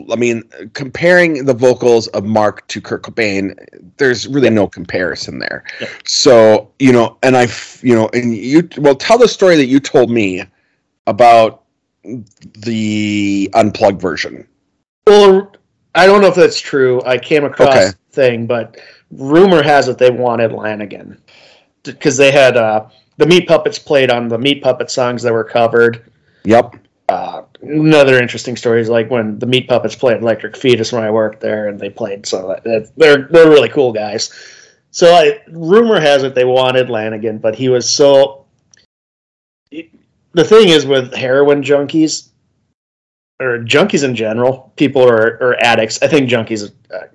I mean, comparing the vocals of Mark to Kurt Cobain, there's really no comparison there. Yeah. So, you know, and I, you know, and you, well, tell the story that you told me about the Unplugged version. Well, I don't know if that's true. I came across okay. the thing, but rumor has it they wanted Lanegan. Because they had uh, the Meat Puppets played on the Meat Puppet songs that were covered. Yep. Uh, another interesting story is like when the Meat Puppets played Electric Fetus when I worked there, and they played. So that, they're they're really cool guys. So I, rumor has it they wanted Lanegan, but he was so. It, the thing is with heroin junkies, or junkies in general, people are or addicts. I think junkies are uh,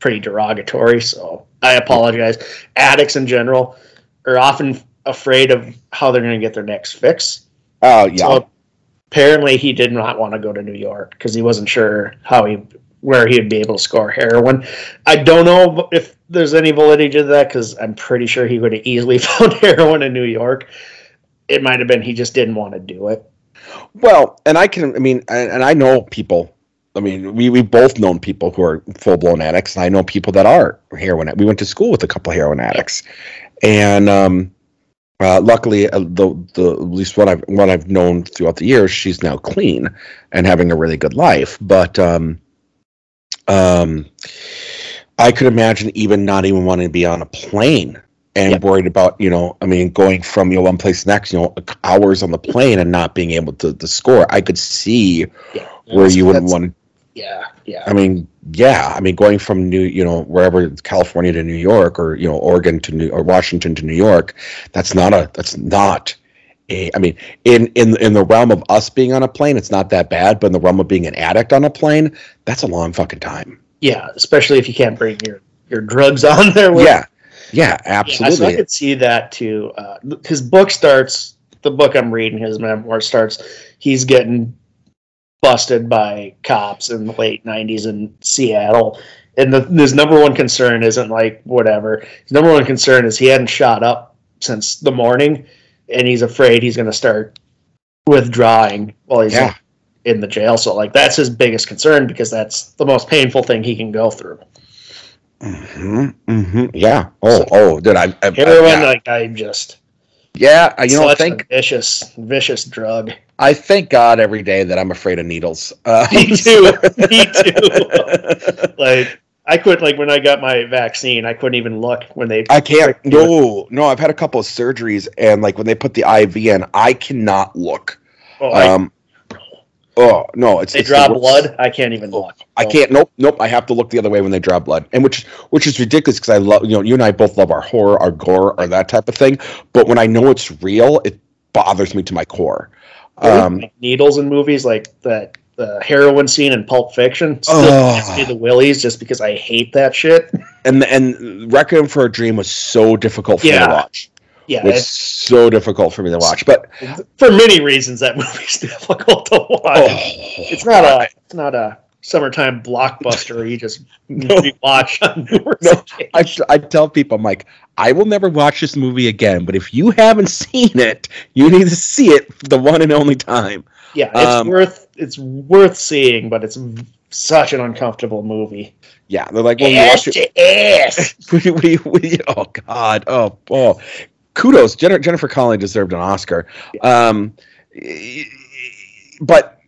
pretty derogatory, so I apologize. Addicts in general. Are often afraid of how they're going to get their next fix. Oh, yeah. So apparently he did not want to go to New York because he wasn't sure how he where he would be able to score heroin. I don't know if there's any validity to that because I'm pretty sure he would have easily found heroin in New York. It might have been he just didn't want to do it. Well, and I can, I mean, and, and I know people. I mean, we, we've both known people who are full-blown addicts, and I know people that are heroin addicts. We went to school with a couple of heroin addicts. And um, uh, luckily, uh, the the at least one I've one I've known throughout the years, she's now clean and having a really good life. But um, um, I could imagine even not even wanting to be on a plane and yep. worried about you know, I mean, going from you know one place to next, you know, hours on the plane and not being able to, to score. I could see yeah, where you wouldn't want to. Yeah, yeah. I mean, yeah. I mean, going from New, you know, wherever California to New York, or you know, Oregon to New or Washington to New York, that's not a. That's not a. I mean, in in in the realm of us being on a plane, it's not that bad. But in the realm of being an addict on a plane, that's a long fucking time. Yeah, especially if you can't bring your your drugs on there. With yeah, yeah, absolutely. Yeah, so I could see that too. Uh, his book starts. The book I'm reading, his memoir starts. He's getting. Busted by cops in the late nineties in Seattle, and the, his number one concern isn't like whatever. His number one concern is he hadn't shot up since the morning, and he's afraid he's going to start withdrawing while he's yeah. in the jail. So, like, that's his biggest concern because that's the most painful thing he can go through. Mm-hmm. Mm-hmm. Yeah. Oh. So, oh. Dude, I. I everyone I, yeah. like I just. Yeah, you know, I think vicious, vicious drug. I thank God every day that I'm afraid of needles. Uh, me too. Me too. Like, I couldn't, like, when I got my vaccine, I couldn't even look when they... I can't. No, no, I've had a couple of surgeries, and, like, when they put the I V in, I cannot look. Oh, um, I, oh no. It's, they it's draw the blood? I can't even look. Oh, I can't. Nope, nope. I have to look the other way when they draw blood, and which which is ridiculous because I love, you know, you and I both love our horror, our gore, or that type of thing, but when I know it's real, it bothers me to my core. Um, like needles in movies, like that. The heroin scene in Pulp Fiction still gives oh. me the willies just because I hate that shit. And and Requiem for a Dream was so difficult for yeah. me to watch. Yeah, it's so difficult for me to watch. But for many reasons, that movie's difficult to watch. Oh, it's not God. a it's not a summertime blockbuster you just no. watch on numerous no. I, I tell people, I'm like, I will never watch this movie again. But if you haven't seen it, you need to see it for the one and only time. Yeah, it's um, worth it's worth seeing, but it's such an uncomfortable movie. Yeah, they're like, when ass you watch it, ass. we, we, we, oh God, oh, oh, kudos, Jennifer, Jennifer Connelly deserved an Oscar. Um, but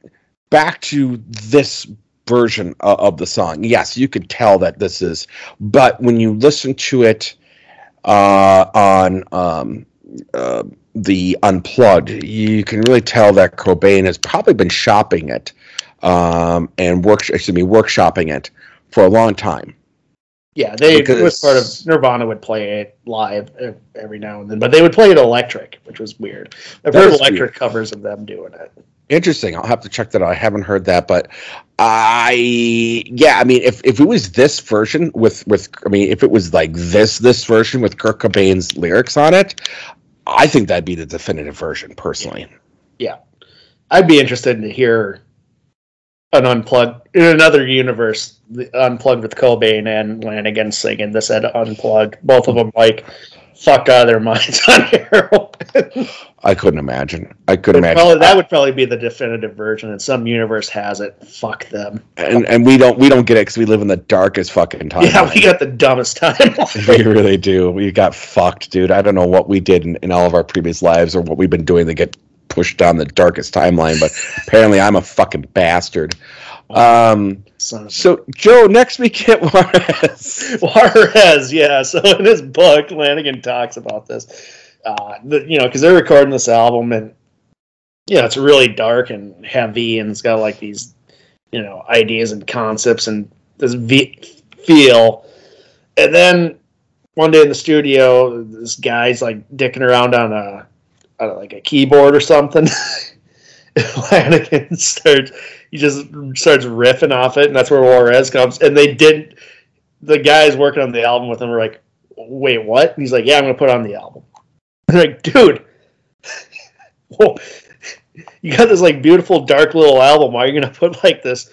back to this version of, of the song. Yes, you could tell that this is, but when you listen to it uh, on. Um, uh, the Unplugged, you can really tell that Cobain has probably been shopping it um, and work, excuse me, workshopping it for a long time. Yeah, they because, it was part of Nirvana would play it live every now and then, but they would play it electric, which was weird. I've heard electric weird. covers of them doing it. Interesting. I'll have to check that out. I haven't heard that, but I yeah, I mean, if, if it was this version with with I mean, if it was like this this version with Kurt Cobain's lyrics on it, I think that'd be the definitive version, personally. Yeah. I'd be interested to hear an Unplugged, in another universe, Unplugged with Cobain and Lanegan singing this at Unplugged. Both of them, like, fucked out of their minds on heroin. I couldn't imagine. I couldn't imagine. Probably, that would probably be the definitive version, and some universe has it. Fuck them. And and we don't we don't get it because we live in the darkest fucking time. Yeah, we got the dumbest time. We really do. We got fucked, dude. I don't know what we did in, in all of our previous lives or what we've been doing to get pushed down the darkest timeline, but apparently I'm a fucking bastard. Um, so, Joe, next we get Juarez. Juarez, yeah. So in his book, Lanegan talks about this, uh, the, you know, because they're recording this album and, you know, it's really dark and heavy and it's got like these, you know, ideas and concepts and this v- feel. And then one day in the studio, this guy's like dicking around on a, I don't know, like a keyboard or something. Lanegan starts, he just starts riffing off it, and that's where Juarez comes. And they did, the guys working on the album with him were like, wait, what? And he's like, yeah, I'm going to put on the album. And they're like, dude, whoa, you got this like beautiful, dark little album. Why are you going to put like this,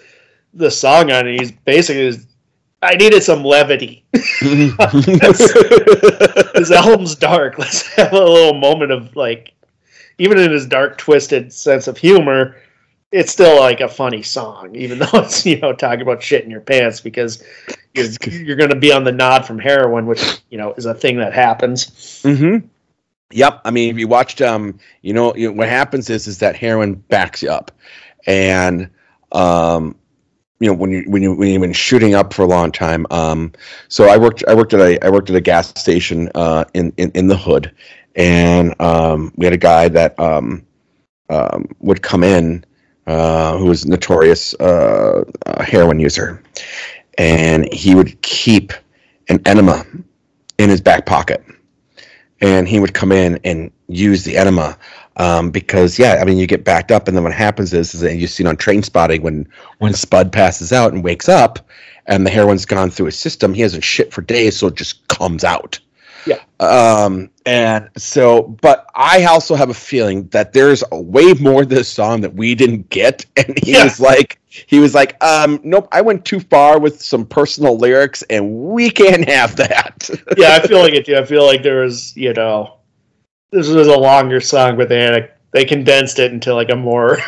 this song on it? And he's basically just, I needed some levity. This album's dark. Let's have a little moment of like, even in his dark, twisted sense of humor, it's still like a funny song, even though it's, you know, talking about shit in your pants because you're, you're going to be on the nod from heroin, which, you know, is a thing that happens. Mm-hmm. Yep. I mean, if you watched, um, you know, you know, what happens is, is that heroin backs you up, and, um, you know, when you when you when you've been shooting up for a long time. Um, so I worked I worked at a I worked at a gas station uh, in, in in the hood, and um, we had a guy that um, um, would come in uh, who was a notorious uh, uh, heroin user, and he would keep an enema in his back pocket, and he would come in and use the enema. Um, because yeah, I mean, you get backed up, and then what happens is, is that you've seen on Train Spotting when when Spud passes out and wakes up, and the heroin's gone through his system, he hasn't shit for days, so it just comes out. Yeah. Um, and so, but I also have a feeling that there's a way more to this song that we didn't get, and he yeah. was like, he was like, um, nope, I went too far with some personal lyrics, and we can't have that. Yeah, I feel like it too. I feel like there was, you know. This was a longer song, but they had a, they condensed it into like a more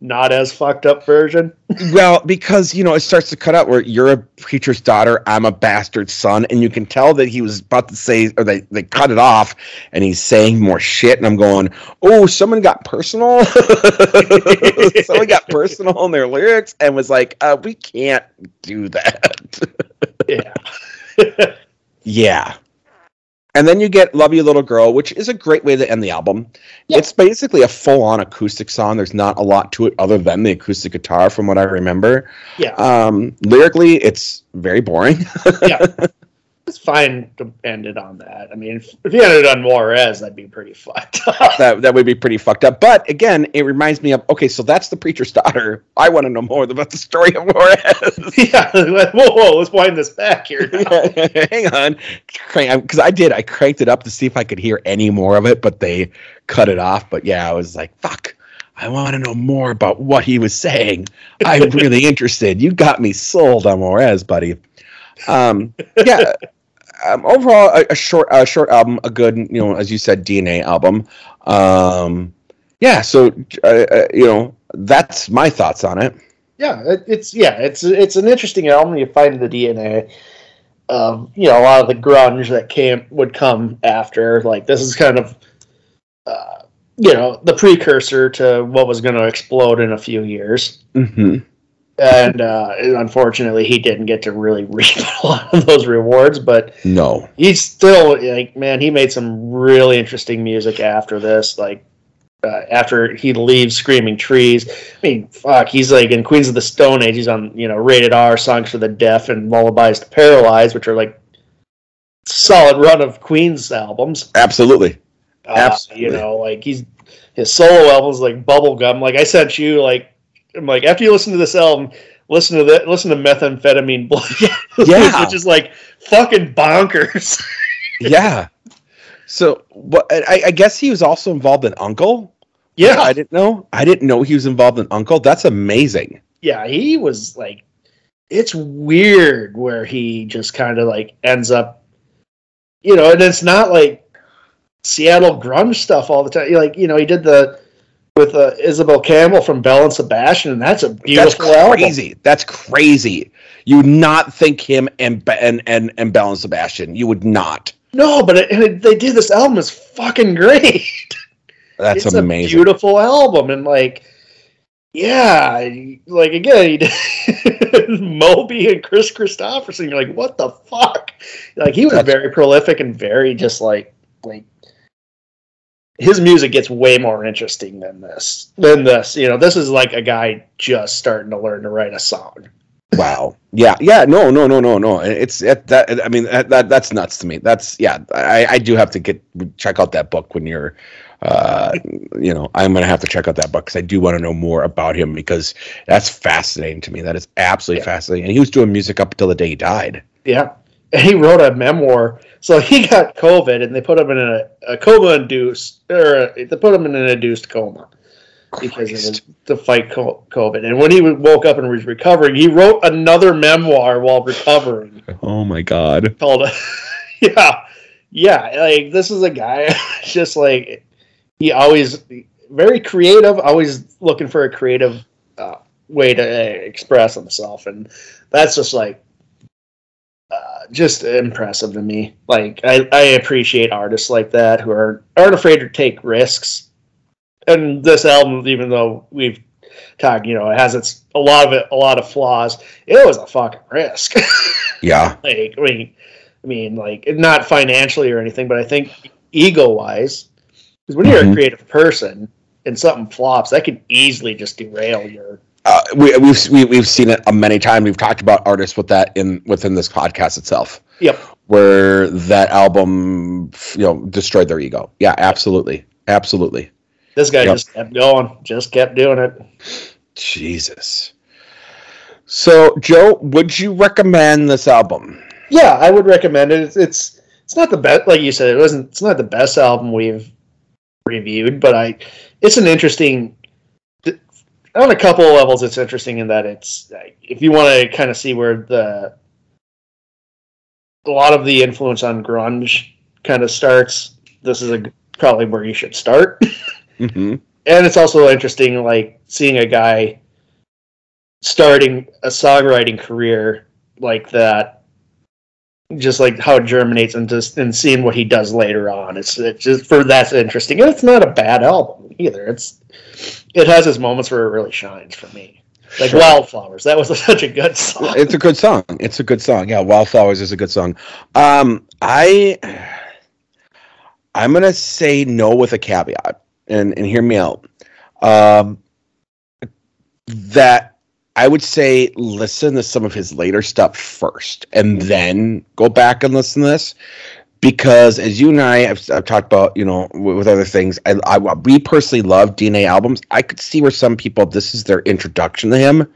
not as fucked up version? Well, because, you know, it starts to cut out where you're a preacher's daughter, I'm a bastard son, and you can tell that he was about to say, or they, they cut it off, and he's saying more shit, and I'm going, oh, someone got personal? Someone got personal in their lyrics, and was like, uh, we can't do that. Yeah. Yeah. And then you get Love You Little Girl, which is a great way to end the album. Yep. It's basically a full-on acoustic song. There's not a lot to it other than the acoustic guitar, from what I remember. Yeah. Um, lyrically, it's very boring. Yeah. It's fine to end it on that. I mean, if, if you ended on Juarez, that'd be pretty fucked up. That, that would be pretty fucked up. But, again, it reminds me of, okay, so that's the preacher's daughter. I want to know more about the story of Juarez. Yeah. Whoa, whoa, let's wind this back here. Yeah. Hang on. Because I did. I cranked it up to see if I could hear any more of it, but they cut it off. But, yeah, I was like, fuck. I want to know more about what he was saying. I'm really interested. You got me sold on Juarez, buddy. Um, yeah. Um, overall, a, a short, a short album, a good, you know, as you said, D N A album. Um, yeah, so uh, uh, you know, that's my thoughts on it. Yeah, it, it's yeah, it's it's an interesting album. You find the D N A. Um, you know, a lot of the grunge that came would come after. Like this is kind of, uh, you know, the precursor to what was going to explode in a few years. Mm-hmm. And uh, unfortunately, he didn't get to really reap a lot of those rewards. But no, he's still like, man, he made some really interesting music after this. Like uh, after he leaves Screaming Trees, I mean, fuck, he's like in Queens of the Stone Age. He's on, you know, Rated R, Songs for the Deaf, and Lullabies to Paralyze, which are like solid run of Queens albums. Absolutely, uh, absolutely. You know, like he's his solo albums like Bubblegum. Like I sent you, like. I'm like, after you listen to this album, listen to that, listen to Methamphetamine Blood, yeah. Which is like fucking bonkers. Yeah. So, what? I, I guess he was also involved in Uncle. Yeah, I didn't know. I didn't know he was involved in Uncle. That's amazing. Yeah, he was like, it's weird where he just kind of like ends up, you know, and it's not like Seattle grunge stuff all the time. Like, you know, he did the. With uh, Isobel Campbell from Belle and Sebastian, and that's a beautiful album. That's crazy. Album. That's crazy. You would not think him and and and, and Belle and Sebastian. You would not. No, but it, it, they did this album. Is fucking great. That's it's amazing. A beautiful album, and like, yeah, like again, he did Moby and Kris Kristofferson. You're like, what the fuck? Like he was that's very prolific and very just like like. His music gets way more interesting than this. Than this, you know, this is like a guy just starting to learn to write a song. Wow. Yeah. Yeah. No. No. No. No. No. It's it, that. I mean, that, that that's nuts to me. That's yeah. I, I do have to get check out that book when you're, uh, you know, I'm gonna have to check out that book because I do want to know more about him because that's fascinating to me. That is absolutely yeah. fascinating. And he was doing music up until the day he died. Yeah. And he wrote a memoir. So he got COVID, and they put him in a, a coma-induced, or a, they put him in an induced coma because of his, to fight COVID. And when he woke up and was recovering, he wrote another memoir while recovering. Oh my God! Called, a, yeah, yeah. Like this is a guy just like he always very creative, always looking for a creative uh, way to uh, express himself, and that's just like. Uh, just impressive to me. Like I, I appreciate artists like that who are aren't afraid to take risks. And this album, even though we've talked, you know, it has its a lot of it, a lot of flaws. It was a fucking risk. Yeah. Like I mean, I mean, like not financially or anything, but I think ego-wise, because when mm-hmm. you're a creative person and something flops, that could easily just derail your. Uh, we, we've we, we've seen it many times. We've talked about artists with that in within this podcast itself. Yep, where that album, you know, destroyed their ego. Yeah, absolutely, absolutely. This guy yep. just kept going, just kept doing it. Jesus. So, Joe, would you recommend this album? Yeah, I would recommend it. It's it's, it's not the best, like you said. It wasn't. It's not the best album we've reviewed, but I. It's an interesting. On a couple of levels, it's interesting in that it's if you want to kind of see where the a lot of the influence on grunge kind of starts. This is a, probably where you should start. Mm-hmm. and it's also interesting, like, seeing a guy starting a songwriting career like that, just like how it germinates, and just and seeing what he does later on. It's, it's just for that's interesting. And it's not a bad album either. It's it has its moments where it really shines for me. Like sure. Wildflowers, that was such a good song. It's a good song. It's a good song. Yeah, Wildflowers is a good song. Um, I I'm gonna say no with a caveat, and and hear me out. Um, that I would say listen to some of his later stuff first, and then go back and listen to this. Because as you and I have I've talked about, you know, with, with other things, I, I we personally love D N A albums. I could see where some people, this is their introduction to him,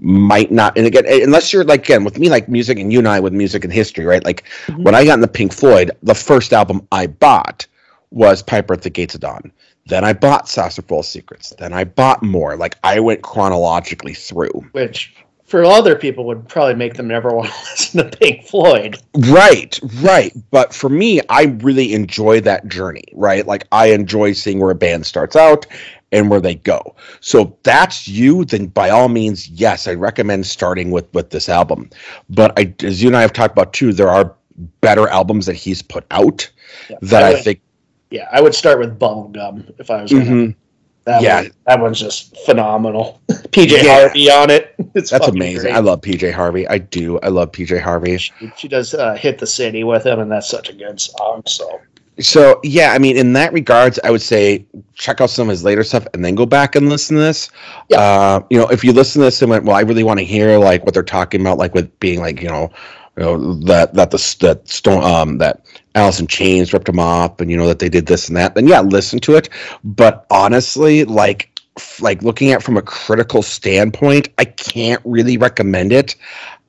might not. And again, unless you're like, again, with me, like music, and you and I with music and history, right? Like mm-hmm. when I got into Pink Floyd, the first album I bought was Piper at the Gates of Dawn. Then I bought Sarsaparilla Secrets. Then I bought more. Like I went chronologically through. Which... for other people would probably make them never want to listen to Pink Floyd. Right, right. But for me, I really enjoy that journey, right? Like I enjoy seeing where a band starts out and where they go. So if that's you, then by all means, yes, I recommend starting with, with this album. But I, as you and I have talked about too, there are better albums that he's put out yeah, that I, would, I think. Yeah, I would start with Bubblegum if I was mm-hmm. going to. That yeah, one, that one's just phenomenal. P J yeah. Harvey on it. It's That's amazing. Great. I love P J Harvey. I do. I love P J Harvey. She, she does uh, Hit the City with him, and that's such a good song. So, so yeah, I mean, in that regards, I would say check out some of his later stuff and then go back and listen to this. Yeah. Uh, you know, if you listen to this and went, well, I really want to hear like what they're talking about, like with being like, you know, you know that that the that stone um that. Alice in Chains ripped them up, and you know that they did this and that. Then yeah, listen to it. But honestly, like like looking at it from a critical standpoint, I can't really recommend it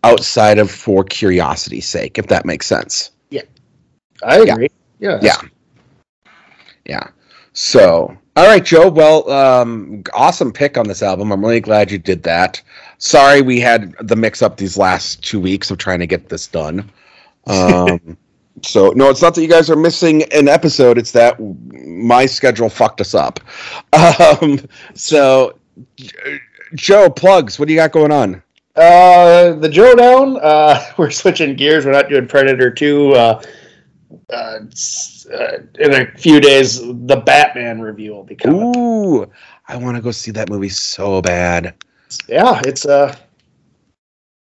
outside of for curiosity's sake, if that makes sense. Yeah, I agree. Yeah, yeah, yeah. yeah. So, all right, Joe. Well, um, awesome pick on this album. I'm really glad you did that. Sorry we had the mix up these last two weeks of trying to get this done. Um, So, no, it's not that you guys are missing an episode. It's that my schedule fucked us up. Um, so, Joe, plugs. What do you got going on? Uh, the Joe Down. Uh, we're switching gears. We're not doing Predator two. Uh, uh, uh, in a few days, the Batman review will be coming. Ooh, I want to go see that movie so bad. Yeah, it's... Uh,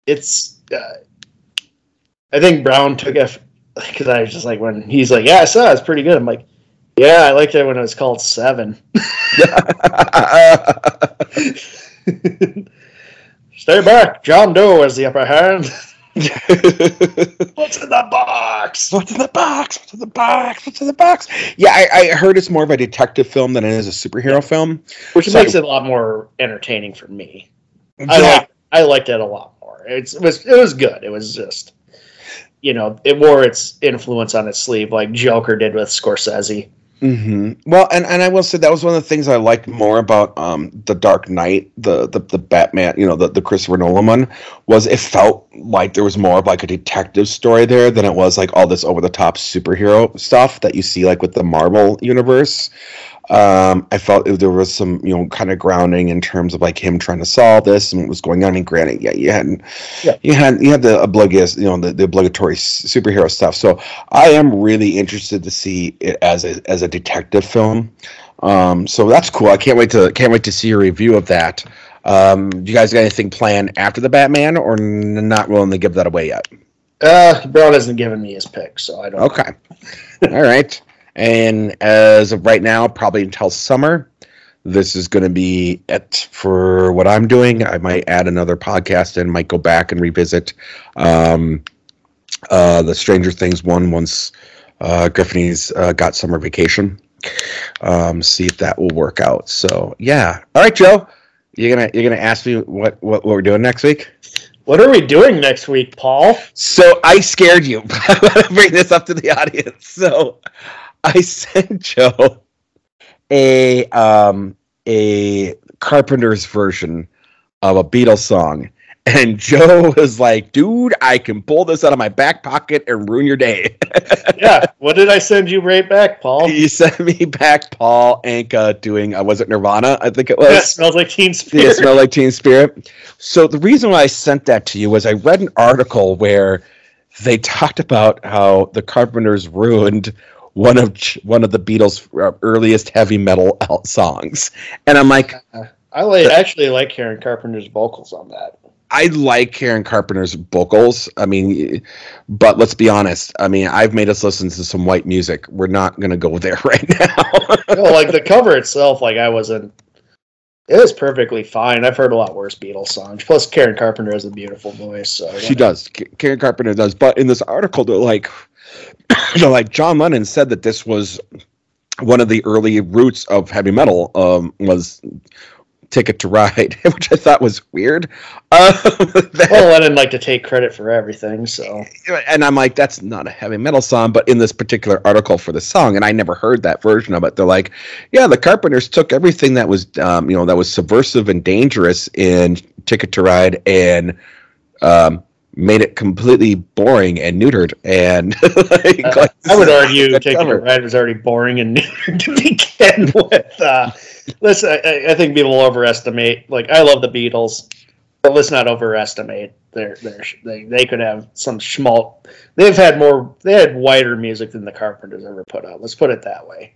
it's... Uh, I think Brown took a... Because I was just like, when he's like, yeah, I saw it, it's pretty good. I'm like, yeah, I liked it when it was called Seven. Stay back. John Doe has the upper hand. What's in the box? What's in the box? What's in the box? What's in the box? Yeah, I, I heard it's more of a detective film than it is a superhero yeah. film. Which so makes I, it a lot more entertaining for me. Yeah. I, liked, I liked it a lot more. It's, it was, it was good. It was just... You know, it wore its influence on its sleeve, like Joker did with Scorsese. Mm-hmm. Well, and, and I will say that was one of the things I liked more about um, the Dark Knight, the the the Batman, you know, the, the Christopher Nolan one, was it felt like there was more of like a detective story there than it was like all this over the top superhero stuff that you see like with the Marvel universe. Um, I felt there was some, you know, kind of grounding in terms of like him trying to solve this and what was going on. And granted, yeah, you hadn't, yeah. you had, you had the oblivious, you know, the, the obligatory superhero stuff. So I am really interested to see it as a as a detective film. Um, so that's cool. I can't wait to can't wait to see your review of that. Um, you guys got anything planned after the Batman, or n- not willing to give that away yet? Uh, Brown hasn't given me his pick, so I don't. Okay, all right. And as of right now, probably until summer, this is going to be it for what I'm doing. I might add another podcast and might go back and revisit um, uh, the Stranger Things one once uh, Griffini's uh, got summer vacation. Um, see if that will work out. So yeah, all right, Joe, you're gonna you're gonna ask me what what, what we're doing next week. What are we doing next week, Paul? So I scared you. I'm going to bring this up to the audience. So. I sent Joe a um, a Carpenter's version of a Beatles song, And Joe was like, dude, I can pull this out of my back pocket and ruin your day. Yeah. What did I send you right back, Paul? You sent me back Paul Anka doing, uh, was it Nirvana? I think it was. Yeah, it smelled like Teen Spirit. Yeah, it smelled like Teen Spirit. So the reason why I sent that to you was I read an article where they talked about how the Carpenters ruined one of one of the Beatles' earliest heavy metal songs. And I'm like... I like, actually like Karen Carpenter's vocals on that. I like Karen Carpenter's vocals. I mean, but let's be honest. I mean, I've made us listen to some white music. We're not going to go there right now. No, like the cover itself, like I wasn't. It was perfectly fine. I've heard a lot worse Beatles songs. Plus, Karen Carpenter has a beautiful voice. So she does. Karen Carpenter does. But in this article, they're like, they're like John Lennon said that this was one of the early roots of heavy metal. Um, was Ticket to Ride, which I thought was weird. Um, that, well, Lennon liked to take credit for everything, so. And I'm like, that's not a heavy metal song, but in this particular article for the song, and I never heard that version of it. They're like, yeah, the Carpenters took everything that was, um, you know, that was subversive and dangerous in Ticket to Ride and um, made it completely boring and neutered. And like, uh, like, I would argue Ticket to Ride was already boring and neutered to begin with. Uh, Let's. I, I think people overestimate. Like, I love the Beatles, but let's not overestimate. They're, they're, they they could have some schmaltz. They've had more. They had wider music than the Carpenters ever put out. Let's put it that way.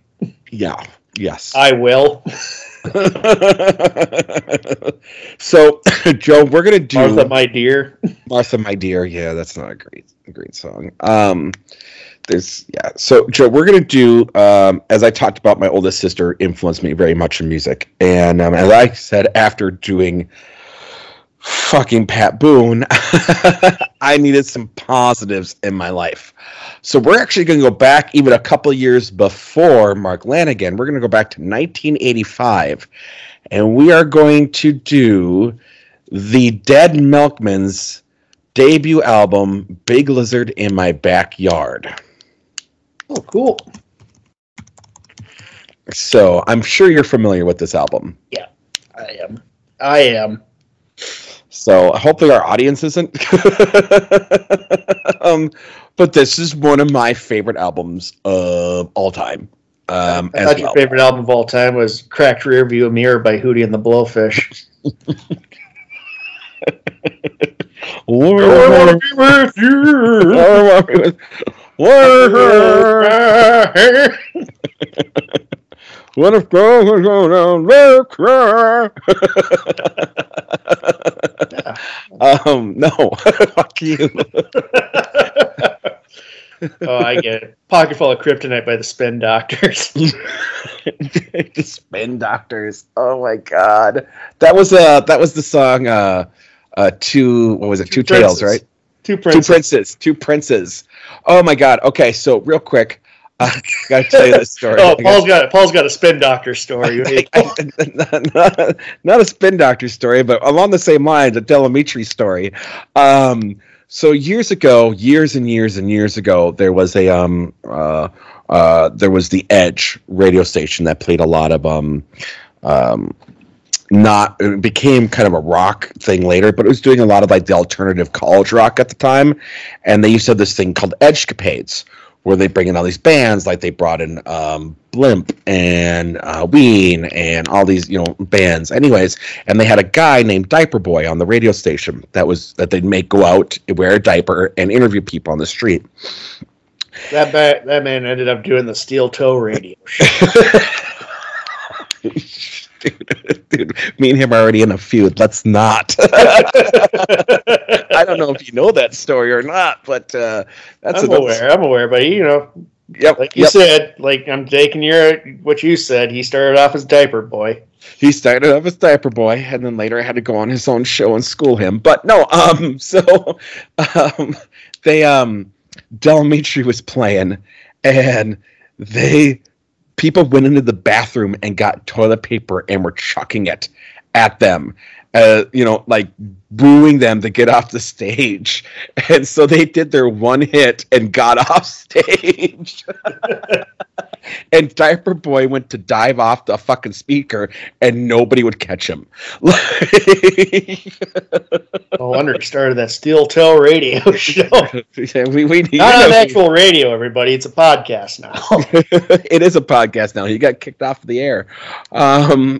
Yeah. Yes. I will. So, Joe, we're gonna do Martha, my dear. Martha, my dear. Yeah, that's not a great, a great song. Um. There's, yeah. So, Joe, we're going to do, um, as I talked about, my oldest sister influenced me very much in music. And um, as I said, after doing fucking Pat Boone, I needed some positives in my life. So we're actually going to go back even a couple years before Mark Lanegan. We're going to go back to nineteen eighty-five. And we are going to do the Dead Milkmen's debut album, Big Lizard in My Backyard. Oh, cool. So, I'm sure you're familiar with this album. Yeah, I am. I am. So, hopefully our audience isn't. um, but this is one of my favorite albums of all time. Um, I thought your well. favorite album of all time was Cracked Rearview Mirror by Hootie and the Blowfish. Lord, I want to be with you. I want to be with you. What if girls are going down there cry? Um, no. Fuck you. Oh, I get it. Pocket Full of Kryptonite by the Spin Doctors. The Spin Doctors. Oh my God. That was uh that was the song uh Uh, two, what was it? Two, two Tails, right? Two princes. Two princes. Two princes. Oh my God. Okay, so real quick, uh, I gotta tell you this story. oh, Paul's got it. Paul's got a Spin Doctor story. I, I, not, not, not a Spin Doctor story, but along the same lines, a Delamitri story. Um, so years ago, years and years and years ago, there was a um uh uh there was the Edge radio station that played a lot of um um. Not it became kind of a rock thing later, but it was doing a lot of like the alternative college rock at the time, and they used to have this thing called Edgecapades, where they bring in all these bands, like they brought in um, Blimp and uh, Ween and all these you know bands. Anyways, and they had a guy named Diaper Boy on the radio station that was that they'd make go out, wear a diaper, and interview people on the street. That ba- that man ended up doing the steel toe radio show. Dude, dude, me and him are already in a feud. Let's not. I don't know if you know that story or not, but uh, that's I'm aware. Story. I'm aware, but you know, yep, like you yep. said, like I'm taking your what you said. He started off as Diaper Boy. He started off as Diaper Boy, and then later I had to go on his own show and school him. But no, um, so um, they um, Delamitri was playing, and they. People went into the bathroom and got toilet paper and were chucking it at them, uh, you know, like booing them to get off the stage. And so they did their one hit and got off stage. and Diaper Boy went to dive off the fucking speaker and nobody would catch him. No wonder he started that Steel Toe radio show. Yeah, we, we need, Not you know, an actual we, radio, everybody. It's a podcast now. It is a podcast now. He got kicked off the air. Um,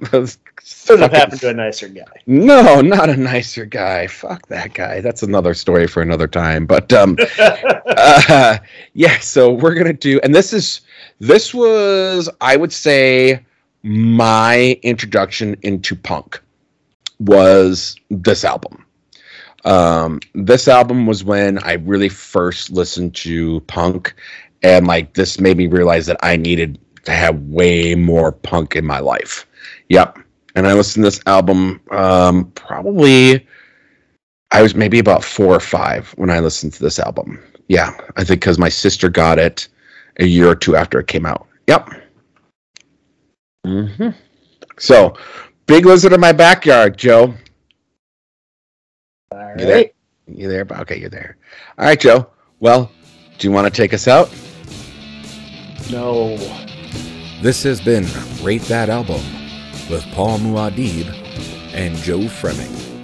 Couldn't have happened to a nicer guy. No, not a nicer guy. Fuck that guy. That's another story for another time. But um, uh, yeah, so we're gonna do, and this is this was, I would say, my introduction into punk was this album. Um, this album was when I really first listened to punk, and like this made me realize that I needed to have way more punk in my life. Yep. And I listened to this album um, probably, I was maybe about four or five when I listened to this album. Yeah, I think because my sister got it a year or two after it came out. Yep. Mm-hmm. So, Big Lizard in My Backyard, Joe. All right. You there? You there? Okay, you're there. All right, Joe. Well, do you want to take us out? No. This has been Rate That Album with Paul Muad'Dib and Joe Fremming.